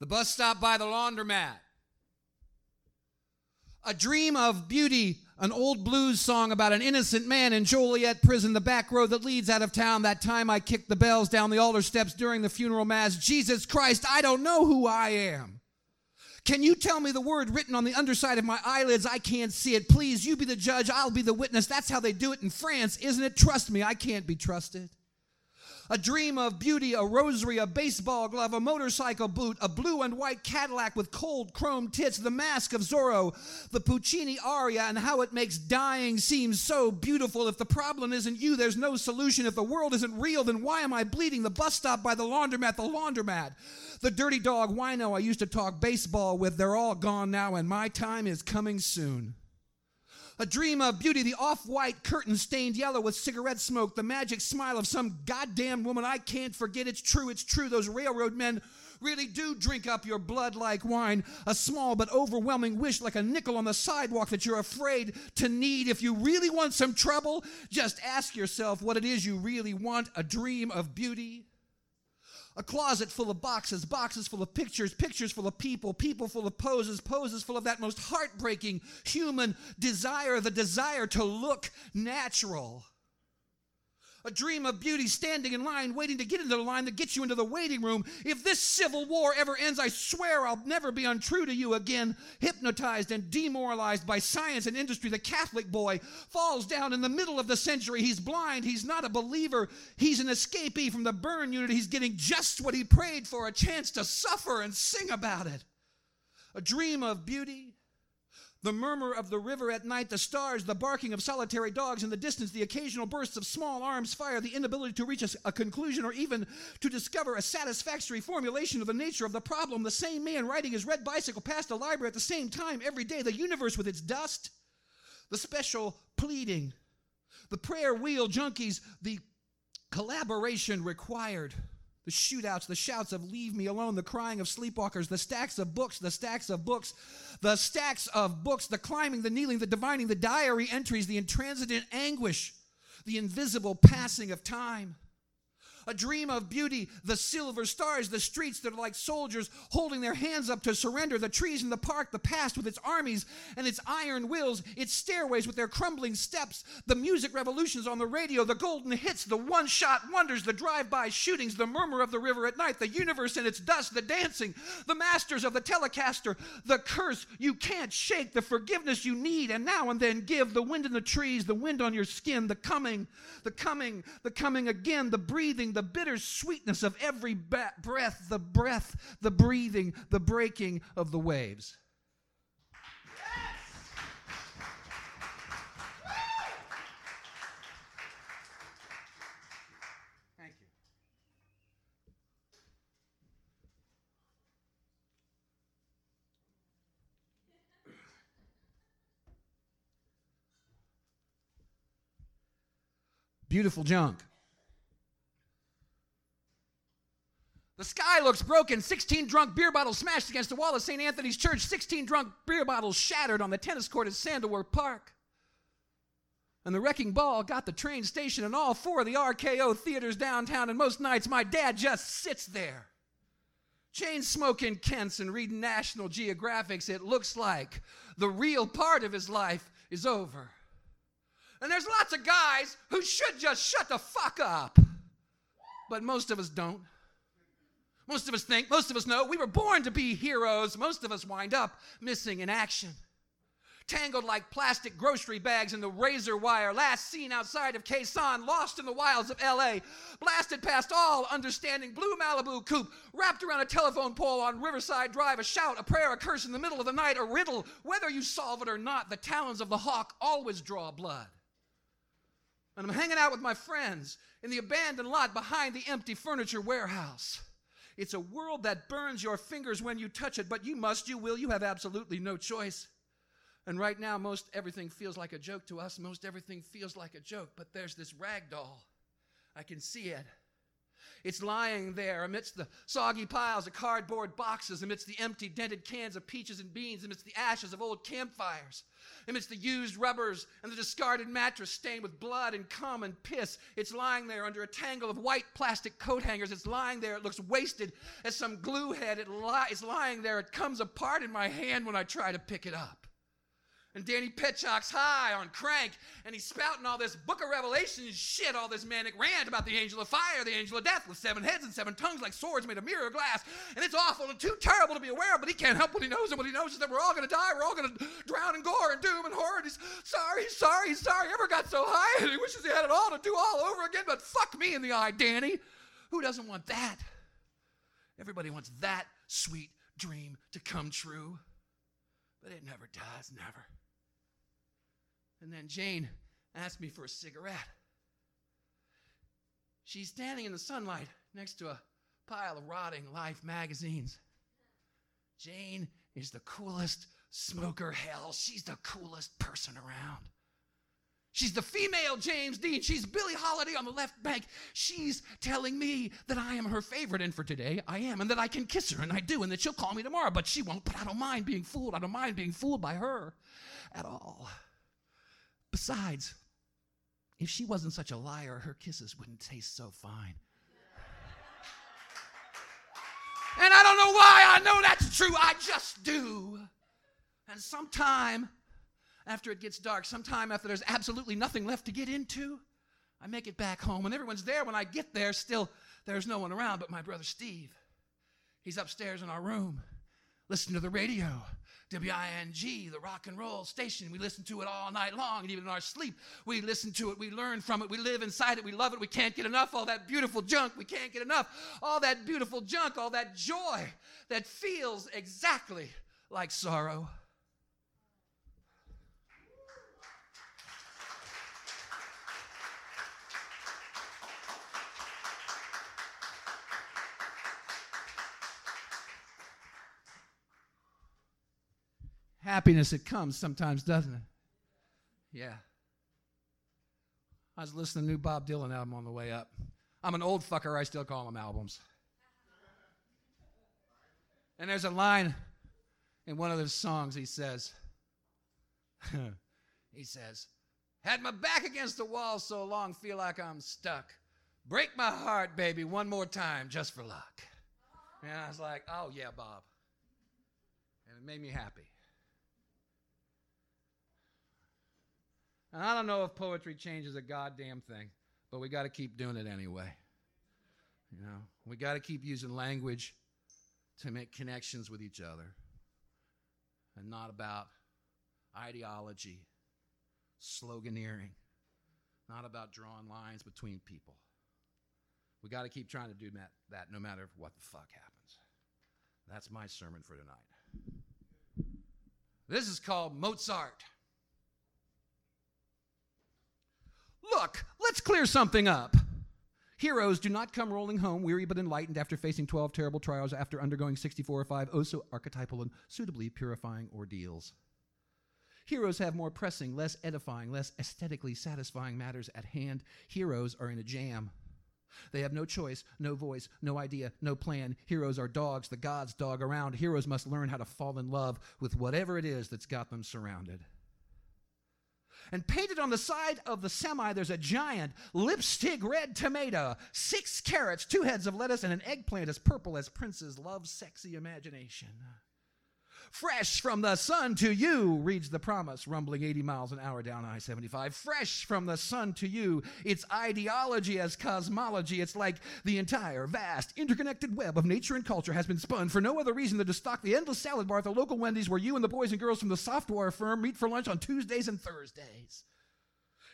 The bus stop by the laundromat. A Dream of Beauty, an old blues song about an innocent man in Joliet prison, the back road that leads out of town. That time I kicked the bells down the altar steps during the funeral mass. Jesus Christ, I don't know who I am. Can you tell me the word written on the underside of my eyelids? I can't see it. Please, you be the judge, I'll be the witness. That's how they do it in France, isn't it? Trust me, I can't be trusted. A dream of beauty, a rosary, a baseball glove, a motorcycle boot, a blue and white Cadillac with cold chrome tits, the mask of Zorro, the Puccini aria, and how it makes dying seem so beautiful. If the problem isn't you, there's no solution. If the world isn't real, then why am I bleeding? The bus stop by the laundromat, the dirty dog wino I used to talk baseball with, they're all gone now, and my time is coming soon. A dream of beauty, the off-white curtain stained yellow with cigarette smoke, the magic smile of some goddamn woman I can't forget. It's true, those railroad men really do drink up your blood like wine. A small but overwhelming wish like a nickel on the sidewalk that you're afraid to need. If you really want some trouble, just ask yourself what it is you really want. A dream of beauty. A closet full of boxes, boxes full of pictures, pictures full of people, people full of poses, poses full of that most heartbreaking human desire, the desire to look natural. A dream of beauty, standing in line, waiting to get into the line that gets you into the waiting room. If this civil war ever ends, I swear I'll never be untrue to you again. Hypnotized and demoralized by science and industry, the Catholic boy falls down in the middle of the century. He's blind. He's not a believer. He's an escapee from the burn unit. He's getting just what he prayed for, a chance to suffer and sing about it. A dream of beauty. The murmur of the river at night, the stars, the barking of solitary dogs in the distance, the occasional bursts of small arms fire, the inability to reach a conclusion or even to discover a satisfactory formulation of the nature of the problem, the same man riding his red bicycle past the library at the same time every day, the universe with its dust, the special pleading, the prayer wheel junkies, the collaboration required. The shootouts, the shouts of leave me alone, the crying of sleepwalkers, the stacks of books, the stacks of books, the stacks of books, the climbing, the kneeling, the divining, the diary entries, the intransigent anguish, the invisible passing of time. A dream of beauty, the silver stars, the streets that are like soldiers holding their hands up to surrender, the trees in the park, the past with its armies and its iron wills, its stairways with their crumbling steps, the music revolutions on the radio, the golden hits, the one-shot wonders, the drive-by shootings, the murmur of the river at night, the universe and its dust, the dancing, the masters of the Telecaster, the curse you can't shake, the forgiveness you need and now and then give, the wind in the trees, the wind on your skin, the coming again, the breathing, the bitter sweetness of every breath, the breathing, the breaking of the waves. Yes! beautiful junk. The sky looks broken. 16 drunk beer bottles smashed against the wall of St. Anthony's Church. 16 drunk beer bottles shattered on the tennis court at Sandalwood Park. And the wrecking ball got the train station and all four of the RKO theaters downtown, and most nights my dad just sits there, chain-smoking Kents and reading National Geographics. It looks like the real part of his life is over. And there's lots of guys who should just shut the fuck up. But most of us don't. Most of us think, most of us know. We were born to be heroes. Most of us wind up missing in action. Tangled like plastic grocery bags in the razor wire. Last seen outside of Quezon, lost in the wilds of L.A. Blasted past all understanding. Blue Malibu coupe, wrapped around a telephone pole on Riverside Drive. A shout, a prayer, a curse in the middle of the night. A riddle, whether you solve it or not. The talons of the hawk always draw blood. And I'm hanging out with my friends in the abandoned lot behind the empty furniture warehouse. It's a world that burns your fingers when you touch it, but you must, you will, you have absolutely no choice. And right now, most everything feels like a joke to us. Most everything feels like a joke, but there's this rag doll. I can see it. It's lying there amidst the soggy piles of cardboard boxes, amidst the empty dented cans of peaches and beans, amidst the ashes of old campfires, amidst the used rubbers and the discarded mattress stained with blood and cum and piss. It's lying there under a tangle of white plastic coat hangers. It's lying there. It looks wasted as some glue head. It's lying there. It comes apart in my hand when I try to pick it up. And Danny Petchok's high on crank, and he's spouting all this Book of Revelation shit, all this manic rant about the angel of fire, the angel of death, with seven heads and seven tongues like swords made of mirror glass. And it's awful and too terrible to be aware of, but he can't help what he knows, and what he knows is that we're all going to die, we're all going to drown in gore and doom and horror. And he's sorry, he ever got so high, and he wishes he had it all to do all over again, but fuck me in the eye, Danny. Who doesn't want that? Everybody wants that sweet dream to come true, but it never does, never. And then Jane asked me for a cigarette. She's standing in the sunlight next to a pile of rotting Life magazines. Jane is the coolest smoker, hell. She's the coolest person around. She's the female James Dean. She's Billie Holiday on the left bank. She's telling me that I am her favorite, and for today I am, and that I can kiss her, and I do, and that she'll call me tomorrow, but she won't, but I don't mind being fooled. I don't mind being fooled by her at all. Besides, if she wasn't such a liar, her kisses wouldn't taste so fine. And I don't know why I know that's true. I just do. And sometime after it gets dark, sometime after there's absolutely nothing left to get into, I make it back home, and everyone's there. When I get there, still, there's no one around but my brother Steve. He's upstairs in our room, listening to the radio. WING, the rock and roll station. We listen to it all night long, and even in our sleep, we listen to it, we learn from it, we live inside it, we love it, we can't get enough, all that beautiful junk, we can't get enough, all that beautiful junk, all that joy that feels exactly like sorrow. Happiness, it comes sometimes, doesn't it? Yeah. I was listening to a new Bob Dylan album on the way up. I'm an old fucker. I still call them albums. And there's a line in one of his songs he says, had my back against the wall so long, feel like I'm stuck. Break my heart, baby, one more time, just for luck. And I was like, oh, yeah, Bob. And it made me happy. And I don't know if poetry changes a goddamn thing, but we got to keep doing it anyway. You know, we got to keep using language to make connections with each other, and not about ideology, sloganeering, not about drawing lines between people. We got to keep trying to do that no matter what the fuck happens. That's my sermon for tonight. This is called Mozart. Look, let's clear something up. Heroes do not come rolling home, weary but enlightened, after facing 12 terrible trials, after undergoing 64 or 5 oh so archetypal and suitably purifying ordeals. Heroes have more pressing, less edifying, less aesthetically satisfying matters at hand. Heroes are in a jam. They have no choice, no voice, no idea, no plan. Heroes are dogs. The gods dog around. Heroes must learn how to fall in love with whatever it is that's got them surrounded. And painted on the side of the semi, there's a giant lipstick red tomato, 6 carrots, 2 heads of lettuce, and an eggplant as purple as Prince's love, sexy imagination. Fresh from the sun to you, reads the promise, rumbling 80 miles an hour down I-75. Fresh from the sun to you, its ideology as cosmology. It's like the entire vast, interconnected web of nature and culture has been spun for no other reason than to stock the endless salad bar at the local Wendy's where you and the boys and girls from the software firm meet for lunch on Tuesdays and Thursdays.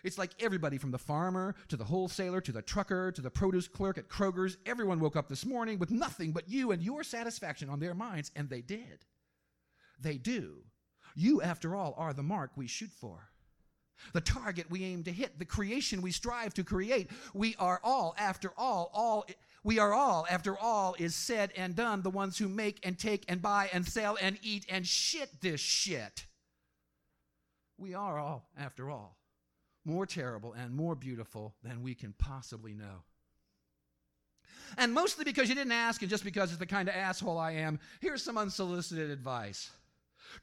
It's like everybody from the farmer to the wholesaler to the trucker to the produce clerk at Kroger's. Everyone woke up this morning with nothing but you and your satisfaction on their minds, and they did. They do. You, after all, are the mark we shoot for, the target we aim to hit, the creation we strive to create. We are all, after all we are all, after all is said and done, the ones who make and take and buy and sell and eat and shit this shit. We are all, after all, more terrible and more beautiful than we can possibly know. And mostly because you didn't ask and just because it's the kind of asshole I am, here's some unsolicited advice.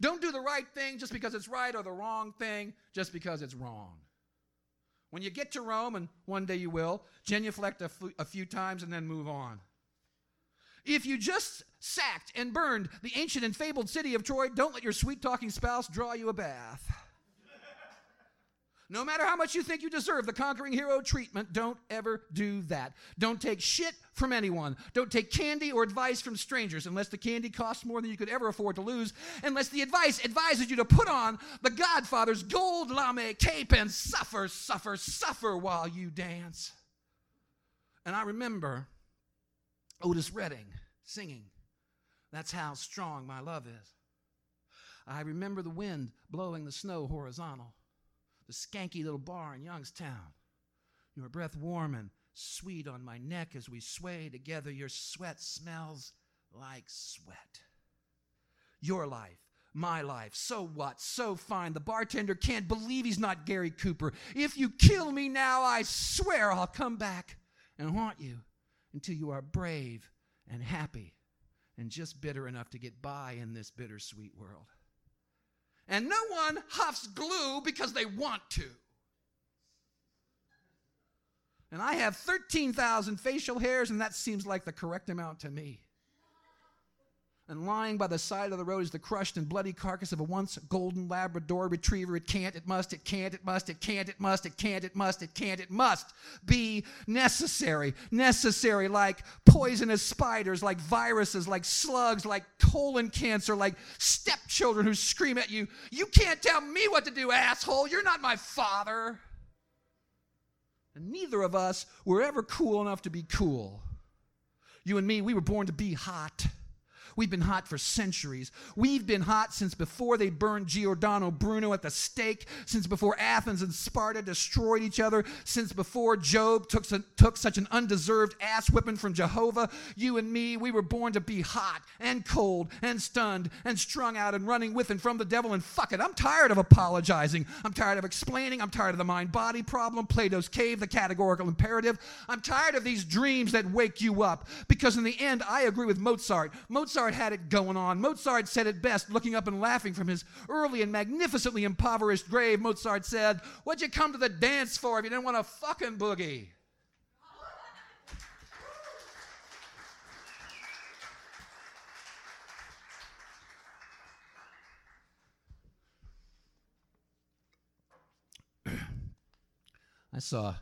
Don't do the right thing just because it's right, or the wrong thing just because it's wrong. When you get to Rome, and one day you will, genuflect a few times and then move on. If you just sacked and burned the ancient and fabled city of Troy, don't let your sweet-talking spouse draw you a bath. No matter how much you think you deserve the conquering hero treatment, don't ever do that. Don't take shit from anyone. Don't take candy or advice from strangers unless the candy costs more than you could ever afford to lose, unless the advice advises you to put on the Godfather's gold lame cape and suffer, suffer, suffer while you dance. And I remember Otis Redding singing, "That's how strong my love is." I remember the wind blowing the snow horizontal, the skanky little bar in Youngstown, your breath warm and sweet on my neck as we sway together. Your sweat smells like sweat. Your life, my life, so what, so fine. The bartender can't believe he's not Gary Cooper. If you kill me now, I swear I'll come back and haunt you until you are brave and happy and just bitter enough to get by in this bittersweet world. And no one huffs glue because they want to. And I have 13,000 facial hairs, and that seems like the correct amount to me. And lying by the side of the road is the crushed and bloody carcass of a once golden Labrador retriever. It can't, it must, it can't, it must, it can't, it must, it can't, it must, it can't, it must be necessary. Necessary like poisonous spiders, like viruses, like slugs, like colon cancer, like stepchildren who scream at you, "You can't tell me what to do, asshole. You're not my father." And neither of us were ever cool enough to be cool. You and me, we were born to be hot. We've been hot for centuries. We've been hot since before they burned Giordano Bruno at the stake, since before Athens and Sparta destroyed each other, since before Job took such an undeserved ass whipping from Jehovah. You and me, we were born to be hot and cold and stunned and strung out and running with and from the devil, and fuck it. I'm tired of apologizing. I'm tired of explaining. I'm tired of the mind-body problem, Plato's cave, the categorical imperative. I'm tired of these dreams that wake you up, because in the end, I agree with Mozart. Mozart had it going on. Mozart said it best, looking up and laughing from his early and magnificently impoverished grave. Mozart said, "What'd you come to the dance for if you didn't want to fucking boogie?" I saw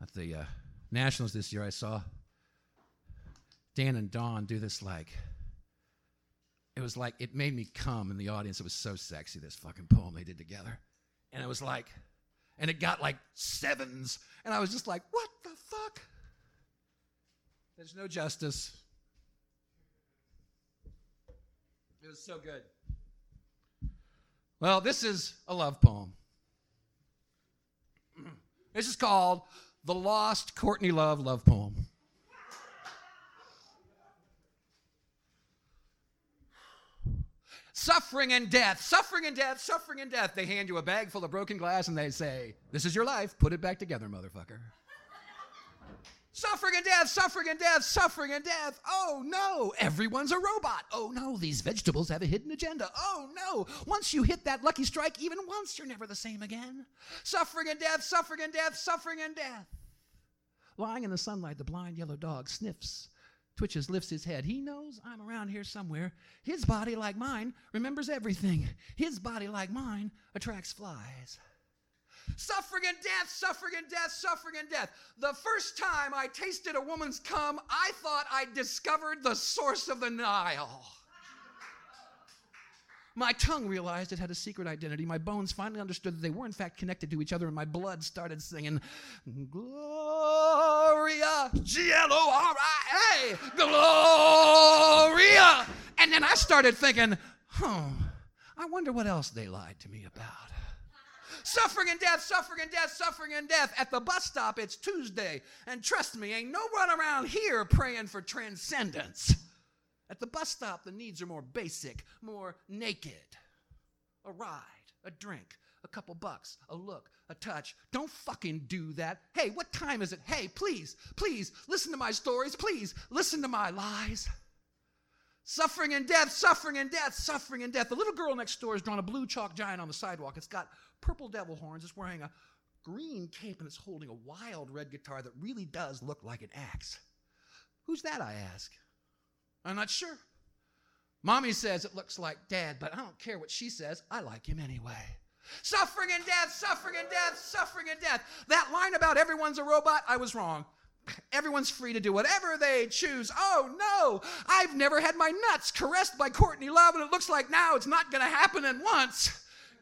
at the Nationals this year, I saw Dan and Dawn do this, like, it was like, it made me come in the audience. It was so sexy, this fucking poem they did together. And it was like, and it got like 7s. And I was just like, what the fuck? There's no justice. It was so good. Well, this is a love poem. This is called The Lost Courtney Love Love Poem. Suffering and death, suffering and death, suffering and death. They hand you a bag full of broken glass and they say, this is your life, put it back together, motherfucker. Suffering and death, suffering and death, suffering and death. Oh no, everyone's a robot. Oh no, these vegetables have a hidden agenda. Oh no, once you hit that lucky strike, even once, you're never the same again. Suffering and death, suffering and death, suffering and death. Lying in the sunlight, the blind yellow dog sniffs, twitches, lifts his head. He knows I'm around here somewhere. His body, like mine, remembers everything. His body, like mine, attracts flies. Suffering and death, suffering and death, suffering and death. The first time I tasted a woman's cum, I thought I'd discovered the source of the Nile. My tongue realized it had a secret identity. My bones finally understood that they were in fact connected to each other, and my blood started singing, Gloria, Gloria, Gloria. And then I started thinking, I wonder what else they lied to me about. Suffering and death, suffering and death, suffering and death. At the bus stop, it's Tuesday, and trust me, ain't no one around here praying for transcendence. At the bus stop, the needs are more basic, more naked. A ride, a drink, a couple bucks, a look, a touch. Don't fucking do that. Hey, what time is it? Hey, please, please, listen to my stories. Please, listen to my lies. Suffering and death, suffering and death, suffering and death. The little girl next door has drawn a blue chalk giant on the sidewalk. It's got purple devil horns. It's wearing a green cape, and it's holding a wild red guitar that really does look like an axe. Who's that, I ask? I'm not sure. Mommy says it looks like Dad, but I don't care what she says. I like him anyway. Suffering and death, suffering and death, suffering and death. That line about everyone's a robot, I was wrong. Everyone's free to do whatever they choose. Oh, no, I've never had my nuts caressed by Courtney Love, and it looks like now it's not going to happen at once.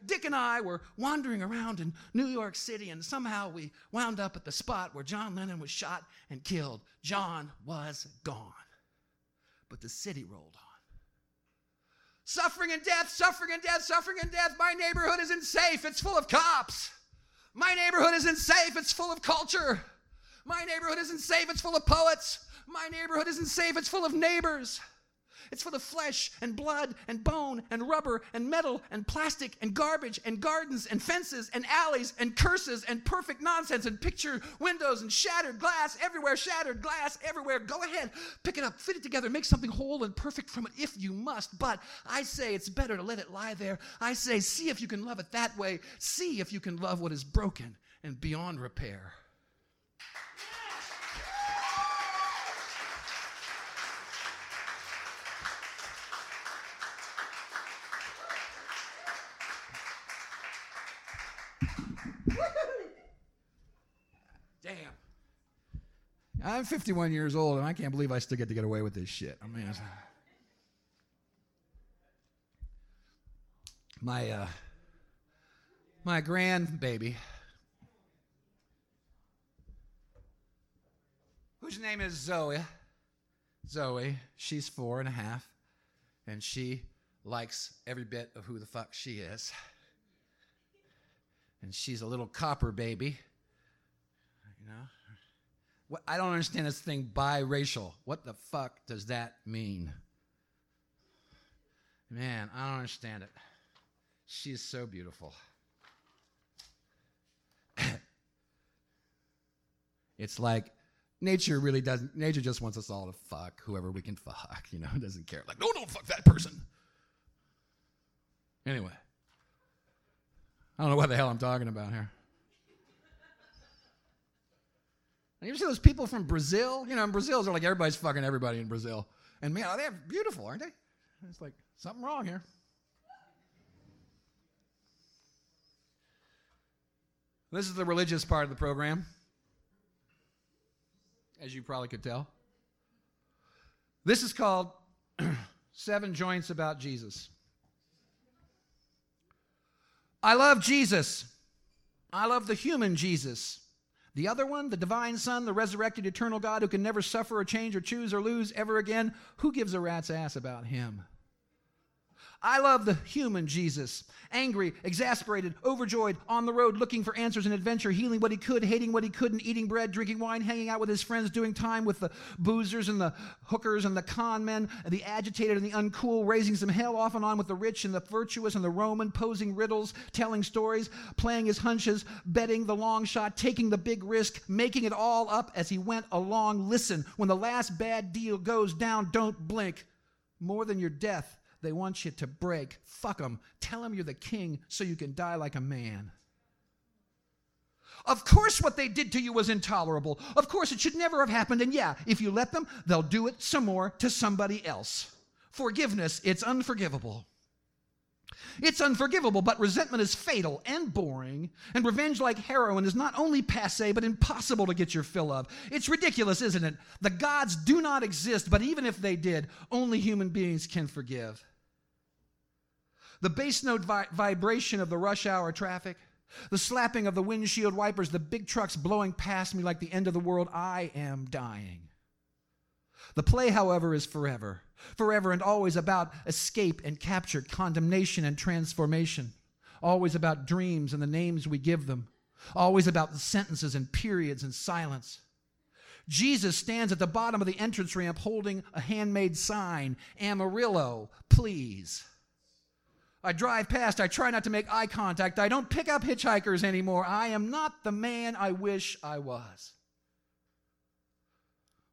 Dick and I were wandering around in New York City, and somehow we wound up at the spot where John Lennon was shot and killed. John was gone. But the city rolled on. Suffering and death, suffering and death, suffering and death. My neighborhood isn't safe. It's full of cops. My neighborhood isn't safe. It's full of culture. My neighborhood isn't safe. It's full of poets. My neighborhood isn't safe. It's full of neighbors. It's full of flesh and blood and bone and rubber and metal and plastic and garbage and gardens and fences and alleys and curses and perfect nonsense and picture windows and shattered glass everywhere. Go ahead, pick it up, fit it together, make something whole and perfect from it if you must. But I say it's better to let it lie there. I say see if you can love it that way. See if you can love what is broken and beyond repair. I'm 51 years old, and I can't believe I still get to get away with this shit. I mean, my grandbaby, whose name is Zoe, she's 4.5, and she likes every bit of who the fuck she is. And she's a little copper baby, you know? I don't understand this thing, biracial. What the fuck does that mean? Man, I don't understand it. She's so beautiful. It's like nature really doesn't, nature just wants us all to fuck whoever we can fuck, you know, doesn't care. Like, no, don't fuck that person. Anyway, I don't know what the hell I'm talking about here. You ever see those people from Brazil? You know, in Brazil, they're like, everybody's fucking everybody in Brazil. And man, they're beautiful, aren't they? It's like, something wrong here. This is the religious part of the program, as you probably could tell. This is called 7 Joints About Jesus. I love Jesus. I love the human Jesus. The other one, the divine son, the resurrected eternal God who can never suffer or change or choose or lose ever again, who gives a rat's ass about him? I love the human Jesus. Angry, exasperated, overjoyed, on the road, looking for answers and adventure, healing what he could, hating what he couldn't, eating bread, drinking wine, hanging out with his friends, doing time with the boozers and the hookers and the con men, and the agitated and the uncool, raising some hell off and on with the rich and the virtuous and the Roman, posing riddles, telling stories, playing his hunches, betting the long shot, taking the big risk, making it all up as he went along. Listen, when the last bad deal goes down, don't blink. More than your death, they want you to break. Fuck them. Tell them you're the king so you can die like a man. Of course what they did to you was intolerable. Of course it should never have happened. And yeah, if you let them, they'll do it some more to somebody else. Forgiveness, it's unforgivable. It's unforgivable, but resentment is fatal and boring, and revenge like heroin is not only passé, but impossible to get your fill of. It's ridiculous, isn't it? The gods do not exist, but even if they did, only human beings can forgive. The bass note vibration of the rush hour traffic, the slapping of the windshield wipers, the big trucks blowing past me like the end of the world. I am dying. The play, however, is forever. Forever and always about escape and capture, condemnation and transformation. Always about dreams and the names we give them. Always about sentences and periods and silence. Jesus stands at the bottom of the entrance ramp holding a handmade sign, Amarillo, please. I drive past, I try not to make eye contact, I don't pick up hitchhikers anymore, I am not the man I wish I was.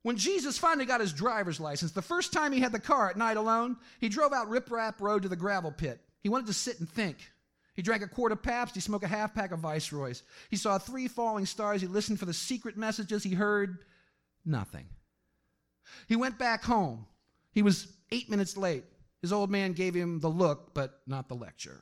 When Jesus finally got his driver's license, the first time he had the car at night alone, he drove out Rip Rap Road to the gravel pit. He wanted to sit and think. He drank a quart of Pabst, he smoked a half pack of Viceroys. He saw 3 falling stars, he listened for the secret messages, he heard nothing. He went back home. He was 8 minutes late. His old man gave him the look, but not the lecture.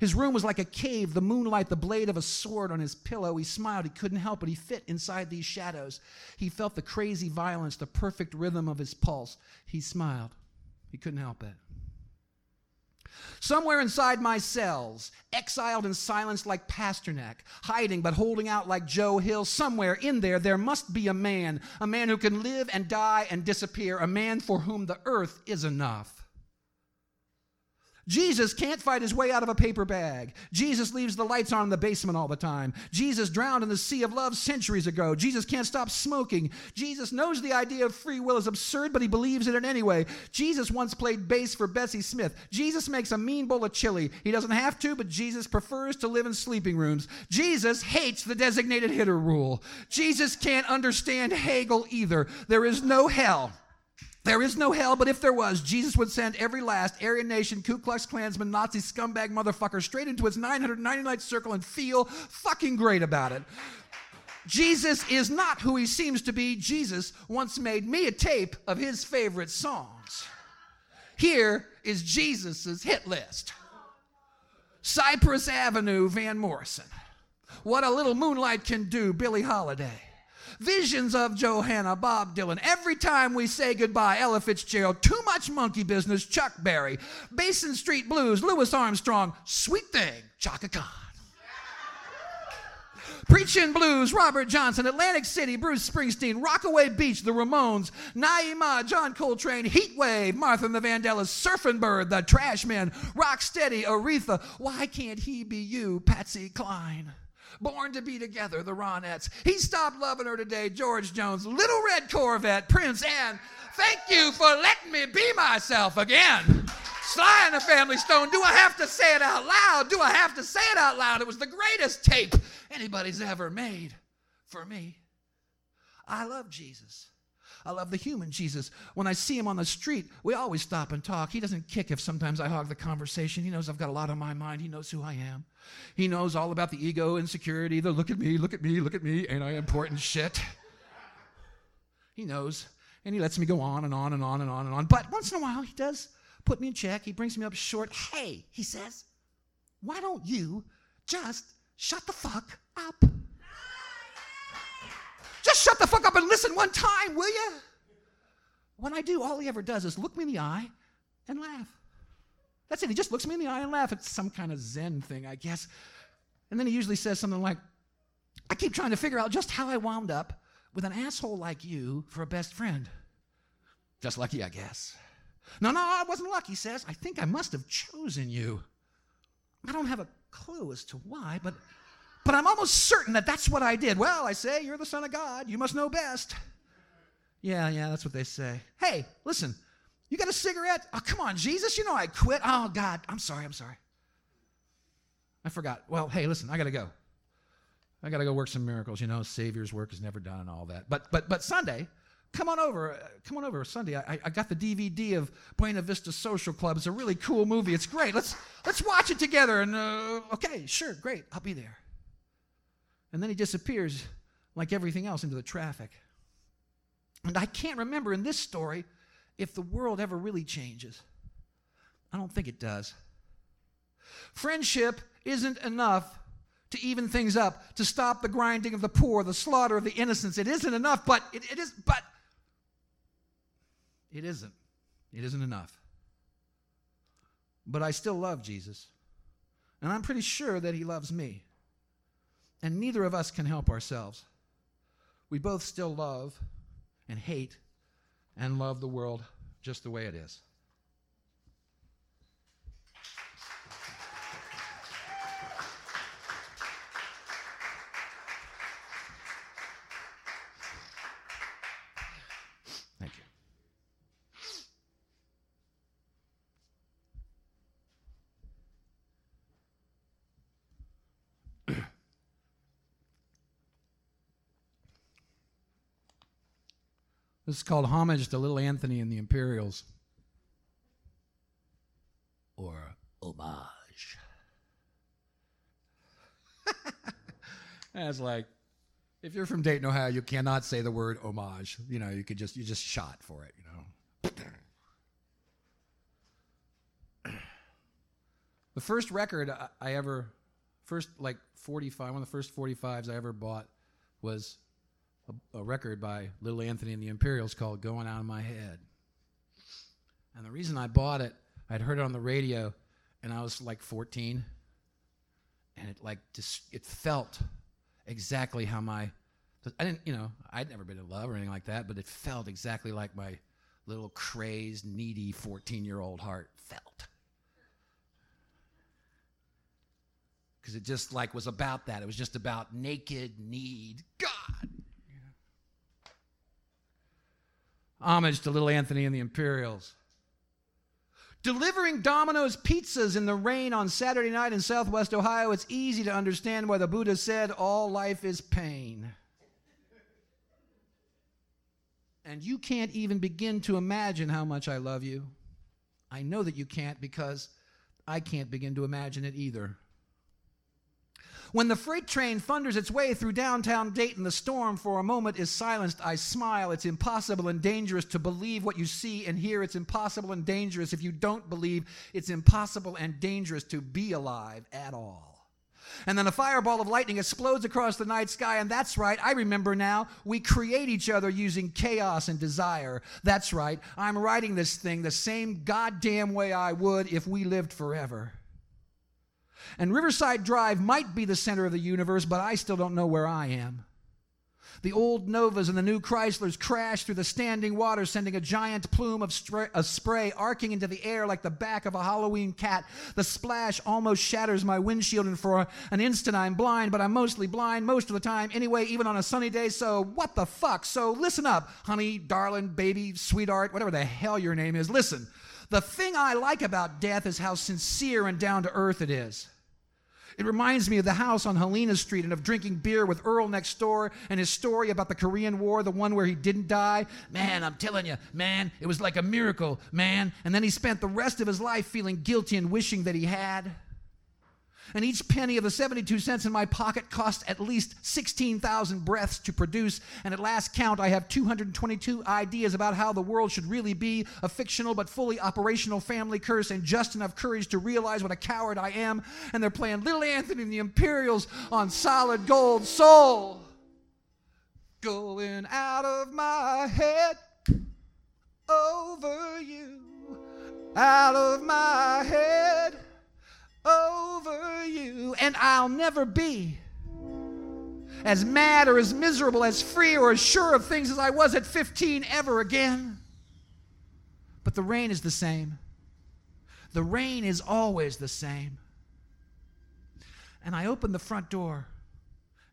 His room was like a cave, the moonlight, the blade of a sword on his pillow. He smiled, he couldn't help it. He fit inside these shadows. He felt the crazy violence, the perfect rhythm of his pulse. He smiled, he couldn't help it. Somewhere inside my cells, exiled in silence like Pasternak, hiding but holding out like Joe Hill, somewhere in there, there must be a man who can live and die and disappear, a man for whom the earth is enough. Jesus can't fight his way out of a paper bag. Jesus leaves the lights on in the basement all the time. Jesus drowned in the sea of love centuries ago. Jesus can't stop smoking. Jesus knows the idea of free will is absurd, but he believes in it anyway. Jesus once played bass for Bessie Smith. Jesus makes a mean bowl of chili. He doesn't have to, but Jesus prefers to live in sleeping rooms. Jesus hates the designated hitter rule. Jesus can't understand Hegel either. There is no hell. There is no hell, but if there was, Jesus would send every last Aryan Nation, Ku Klux Klansman, Nazi scumbag motherfucker straight into his 999th circle and feel fucking great about it. Jesus is not who he seems to be. Jesus once made me a tape of his favorite songs. Here is Jesus's hit list. Cypress Avenue, Van Morrison. What a Little Moonlight Can Do, Billie Holiday. Visions of Johanna, Bob Dylan. Every Time We Say Goodbye, Ella Fitzgerald. Too Much Monkey Business, Chuck Berry. Basin Street Blues, Louis Armstrong. Sweet Thing, Chaka Khan. Preachin' Blues, Robert Johnson. Atlantic City, Bruce Springsteen. Rockaway Beach, The Ramones. Naima, John Coltrane. Heatwave, Martha and the Vandellas. Surfin' Bird, The Trashmen. Rocksteady, Aretha. Why Can't He Be You, Patsy Cline. Born to Be Together, the Ronettes. He Stopped Loving Her Today, George Jones. Little Red Corvette, Prince. And Thank You for Letting Me Be Myself Again, Sly and the Family Stone. Do I have to say it out loud? Do I have to say it out loud? It was the greatest tape anybody's ever made for me. I love Jesus. I love the human Jesus. When I see him on the street, we always stop and talk. He doesn't kick if sometimes I hog the conversation. He knows I've got a lot on my mind. He knows who I am. He knows all about the ego, insecurity, the look at me, look at me, look at me, ain't I important shit. He knows, and he lets me go on and on and on and on and on. But once in a while, he does put me in check. He brings me up short. Hey, he says, why don't you just shut the fuck up? Just shut the fuck up and listen one time, will you? When I do, all he ever does is look me in the eye and laugh. That's it. He just looks me in the eye and laughs. It's some kind of Zen thing, I guess. And then he usually says something like, I keep trying to figure out just how I wound up with an asshole like you for a best friend. Just lucky, I guess. No, I wasn't lucky, he says. I think I must have chosen you. I don't have a clue as to why, but I'm almost certain that that's what I did. Well, I say, you're the son of God. You must know best. Yeah, that's what they say. Hey, listen, you got a cigarette? Oh, come on, Jesus, you know I quit. Oh, God, I'm sorry. I forgot. Well, hey, listen, I got to go work some miracles. You know, Savior's work is never done and all that. But Sunday, come on over Sunday. I got the DVD of Buena Vista Social Club. It's a really cool movie. It's great. Let's watch it together. And okay, sure, great. I'll be there. And then he disappears, like everything else, into the traffic. And I can't remember in this story if the world ever really changes. I don't think it does. Friendship isn't enough to even things up, to stop the grinding of the poor, the slaughter of the innocents. It isn't enough, but it isn't. It isn't enough. But I still love Jesus, and I'm pretty sure that he loves me. And neither of us can help ourselves. We both still love and hate and love the world just the way it is. This is called Homage to Little Anthony and the Imperials. Or homage. That's like, if you're from Dayton, Ohio, you cannot say the word homage. You know, you just shot for it, you know. The first record one of the first 45s I ever bought was a record by Little Anthony and the Imperials called Going Out of My Head. And the reason I bought it, I'd heard it on the radio, and I was like 14, and it felt exactly how I'd never been in love or anything like that, but it felt exactly like my little crazed, needy 14-year-old heart felt. Because it just like was about that. It was just about naked need. God! Homage to Little Anthony and the Imperials. Delivering Domino's pizzas in the rain on Saturday night in Southwest Ohio, it's easy to understand why the Buddha said all life is pain. And you can't even begin to imagine how much I love you. I know that you can't because I can't begin to imagine it either. When the freight train thunders its way through downtown Dayton, the storm for a moment is silenced. I smile. It's impossible and dangerous to believe what you see and hear. It's impossible and dangerous if you don't believe. It's impossible and dangerous to be alive at all. And then a fireball of lightning explodes across the night sky, and that's right, I remember now, we create each other using chaos and desire. That's right, I'm writing this thing the same goddamn way I would if we lived forever. And Riverside Drive might be the center of the universe, but I still don't know where I am. The old Novas and the new Chryslers crash through the standing water, sending a giant plume of spray arcing into the air like the back of a Halloween cat. The splash almost shatters my windshield, and for an instant I'm blind, but I'm mostly blind most of the time anyway, even on a sunny day, so what the fuck? So listen up, honey, darling, baby, sweetheart, whatever the hell your name is, listen. The thing I like about death is how sincere and down-to-earth it is. It reminds me of the house on Helena Street and of drinking beer with Earl next door and his story about the Korean War, the one where he didn't die. Man, I'm telling you, man, it was like a miracle, man. And then he spent the rest of his life feeling guilty and wishing that he had. And each penny of the 72 cents in my pocket cost at least 16,000 breaths to produce, and at last count I have 222 ideas about how the world should really be, a fictional but fully operational family curse, and just enough courage to realize what a coward I am, and they're playing Little Anthony and the Imperials on Solid Gold Soul. Going out of my head over you, out of my head over you, and I'll never be as mad or as miserable, as free or as sure of things as I was at 15 ever again. But the rain is the same. The rain is always the same. And I open the front door,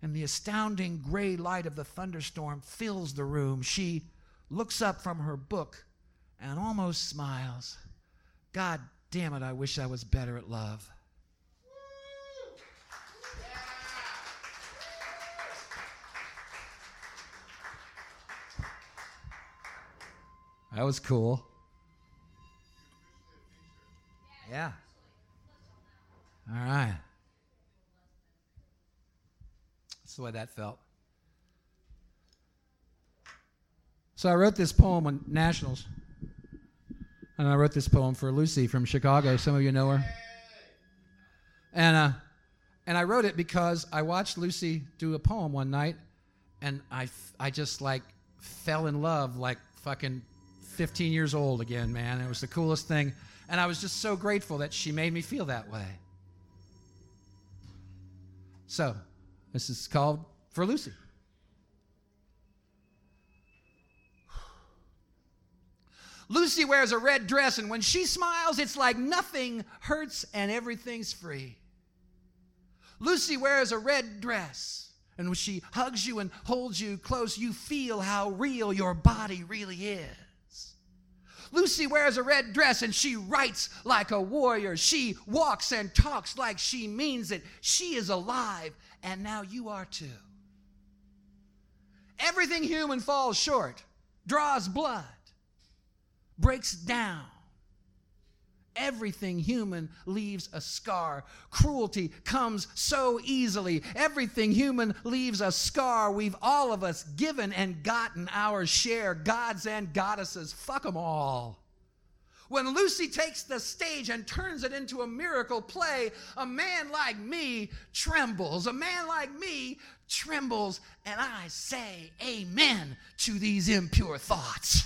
and the astounding gray light of the thunderstorm fills the room. She looks up from her book and almost smiles. God damn it, I wish I was better at love. That was cool. Yeah. All right. That's the way that felt. So I wrote this poem on Nationals. And I wrote this poem for Lucy from Chicago. Some of you know her. And I wrote it because I watched Lucy do a poem one night, and I just like fell in love like fucking 15 years old again, man. It was the coolest thing. And I was just so grateful that she made me feel that way. So this is called For Lucy. Lucy wears a red dress, and when she smiles, it's like nothing hurts and everything's free. Lucy wears a red dress, and when she hugs you and holds you close, you feel how real your body really is. Lucy wears a red dress, and she writes like a warrior. She walks and talks like she means it. She is alive, and now you are too. Everything human falls short, draws blood, breaks down. Everything human leaves a scar. Cruelty comes so easily. Everything human leaves a scar. We've all of us given and gotten our share. Gods and goddesses, fuck them all. When Lucy takes the stage and turns it into a miracle play, a man like me trembles. A man like me trembles, and I say amen to these impure thoughts.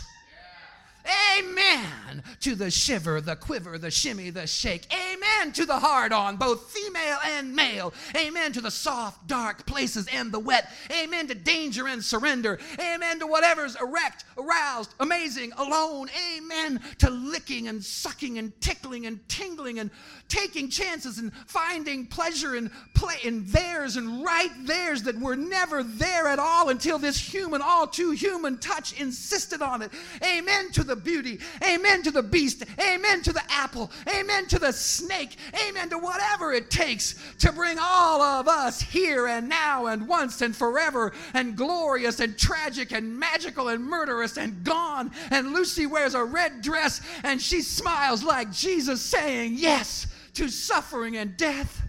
Amen to the shiver, the quiver, the shimmy, the shake. Amen to the hard on, both female and male. Amen to the soft, dark places and the wet. Amen to danger and surrender. Amen to whatever's erect, aroused, amazing, alone. Amen to licking and sucking and tickling and tingling and taking chances and finding pleasure in play in theirs and right theirs that were never there at all until this human, all too human touch insisted on it. Amen to the beauty, amen to the beast, amen to the apple, amen to the snake, amen to whatever it takes to bring all of us here and now and once and forever and glorious and tragic and magical and murderous and gone. And Lucy wears a red dress, and she smiles like Jesus, saying yes to suffering and death.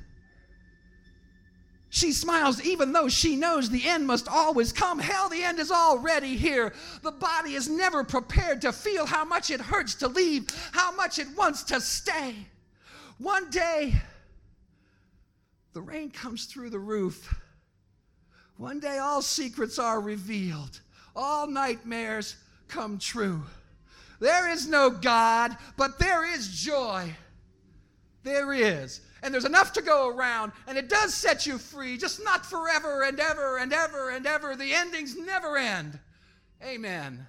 She smiles even though she knows the end must always come. Hell, the end is already here. The body is never prepared to feel how much it hurts to leave, how much it wants to stay. One day, the rain comes through the roof. One day, all secrets are revealed. All nightmares come true. There is no God, but there is joy. There is. And there's enough to go around, and it does set you free, just not forever and ever and ever and ever. The endings never end. Amen.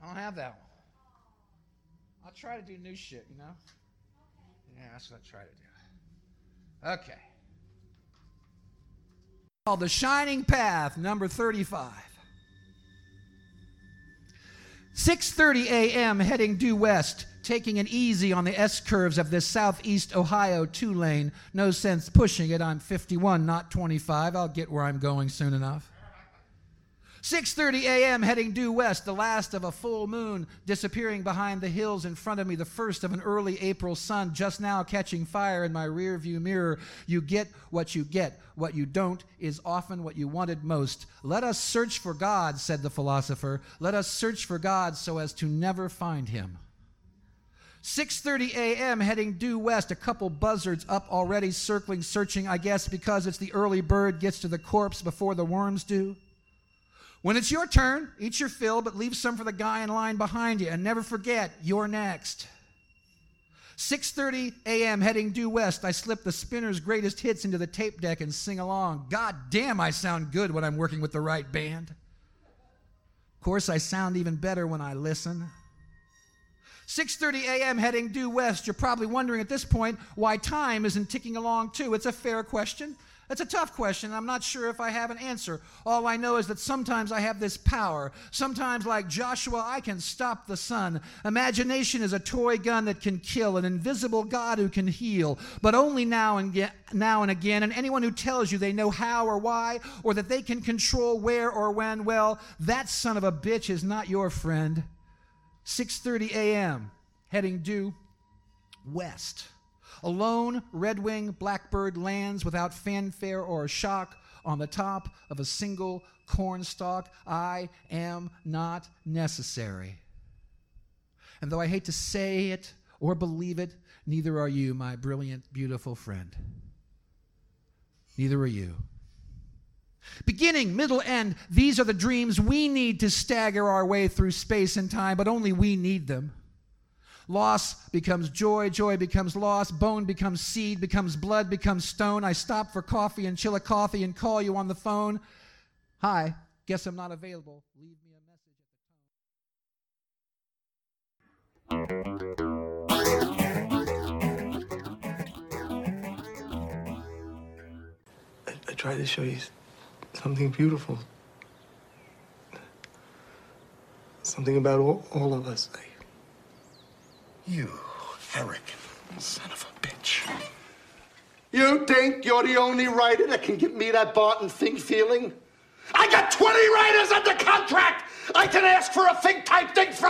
I don't have that one. I'll try to do new shit, you know? Yeah, that's what I try to do. Okay. Called The Shining Path, number 35. 6:30 a.m. heading due west, taking it easy on the S-curves of this southeast Ohio two-lane. No sense pushing it. I'm 51, not 25. I'll get where I'm going soon enough. 6:30 a.m. heading due west, the last of a full moon disappearing behind the hills in front of me, the first of an early April sun just now catching fire in my rearview mirror. You get what you get. What you don't is often what you wanted most. Let us search for God, said the philosopher. Let us search for God so as to never find him. 6:30 a.m. heading due west, a couple buzzards up already circling, searching, I guess, because it's the early bird gets to the corpse before the worms do. When it's your turn, eat your fill, but leave some for the guy in line behind you. And never forget, you're next. 6:30 a.m. heading due west, I slip the spinner's greatest hits into the tape deck and sing along. God damn, I sound good when I'm working with the right band. Of course, I sound even better when I listen. 6:30 a.m. heading due west. You're probably wondering at this point why time isn't ticking along too. It's a fair question. It's a tough question. I'm not sure if I have an answer. All I know is that sometimes I have this power. Sometimes, like Joshua, I can stop the sun. Imagination is a toy gun that can kill, an invisible God who can heal, but only now and again. And anyone who tells you they know how or why, or that they can control where or when, well, that son of a bitch is not your friend. 6:30 a.m., heading due west. Alone, red-winged blackbird lands without fanfare or a shock on the top of a single cornstalk. I am not necessary. And though I hate to say it or believe it, neither are you, my brilliant, beautiful friend. Neither are you. Beginning, middle, end, these are the dreams we need to stagger our way through space and time, but only we need them. Loss becomes joy, joy becomes loss, bone becomes seed, becomes blood, becomes stone. I stop for coffee and chill a coffee and call you on the phone. Hi, guess I'm not available. Leave me a message at the tone. I tried to show you something beautiful. Something about all of us. You arrogant son of a bitch. You think you're the only writer that can give me that Barton Fink feeling? I got 20 writers under contract! I can ask for a Fink-type thing for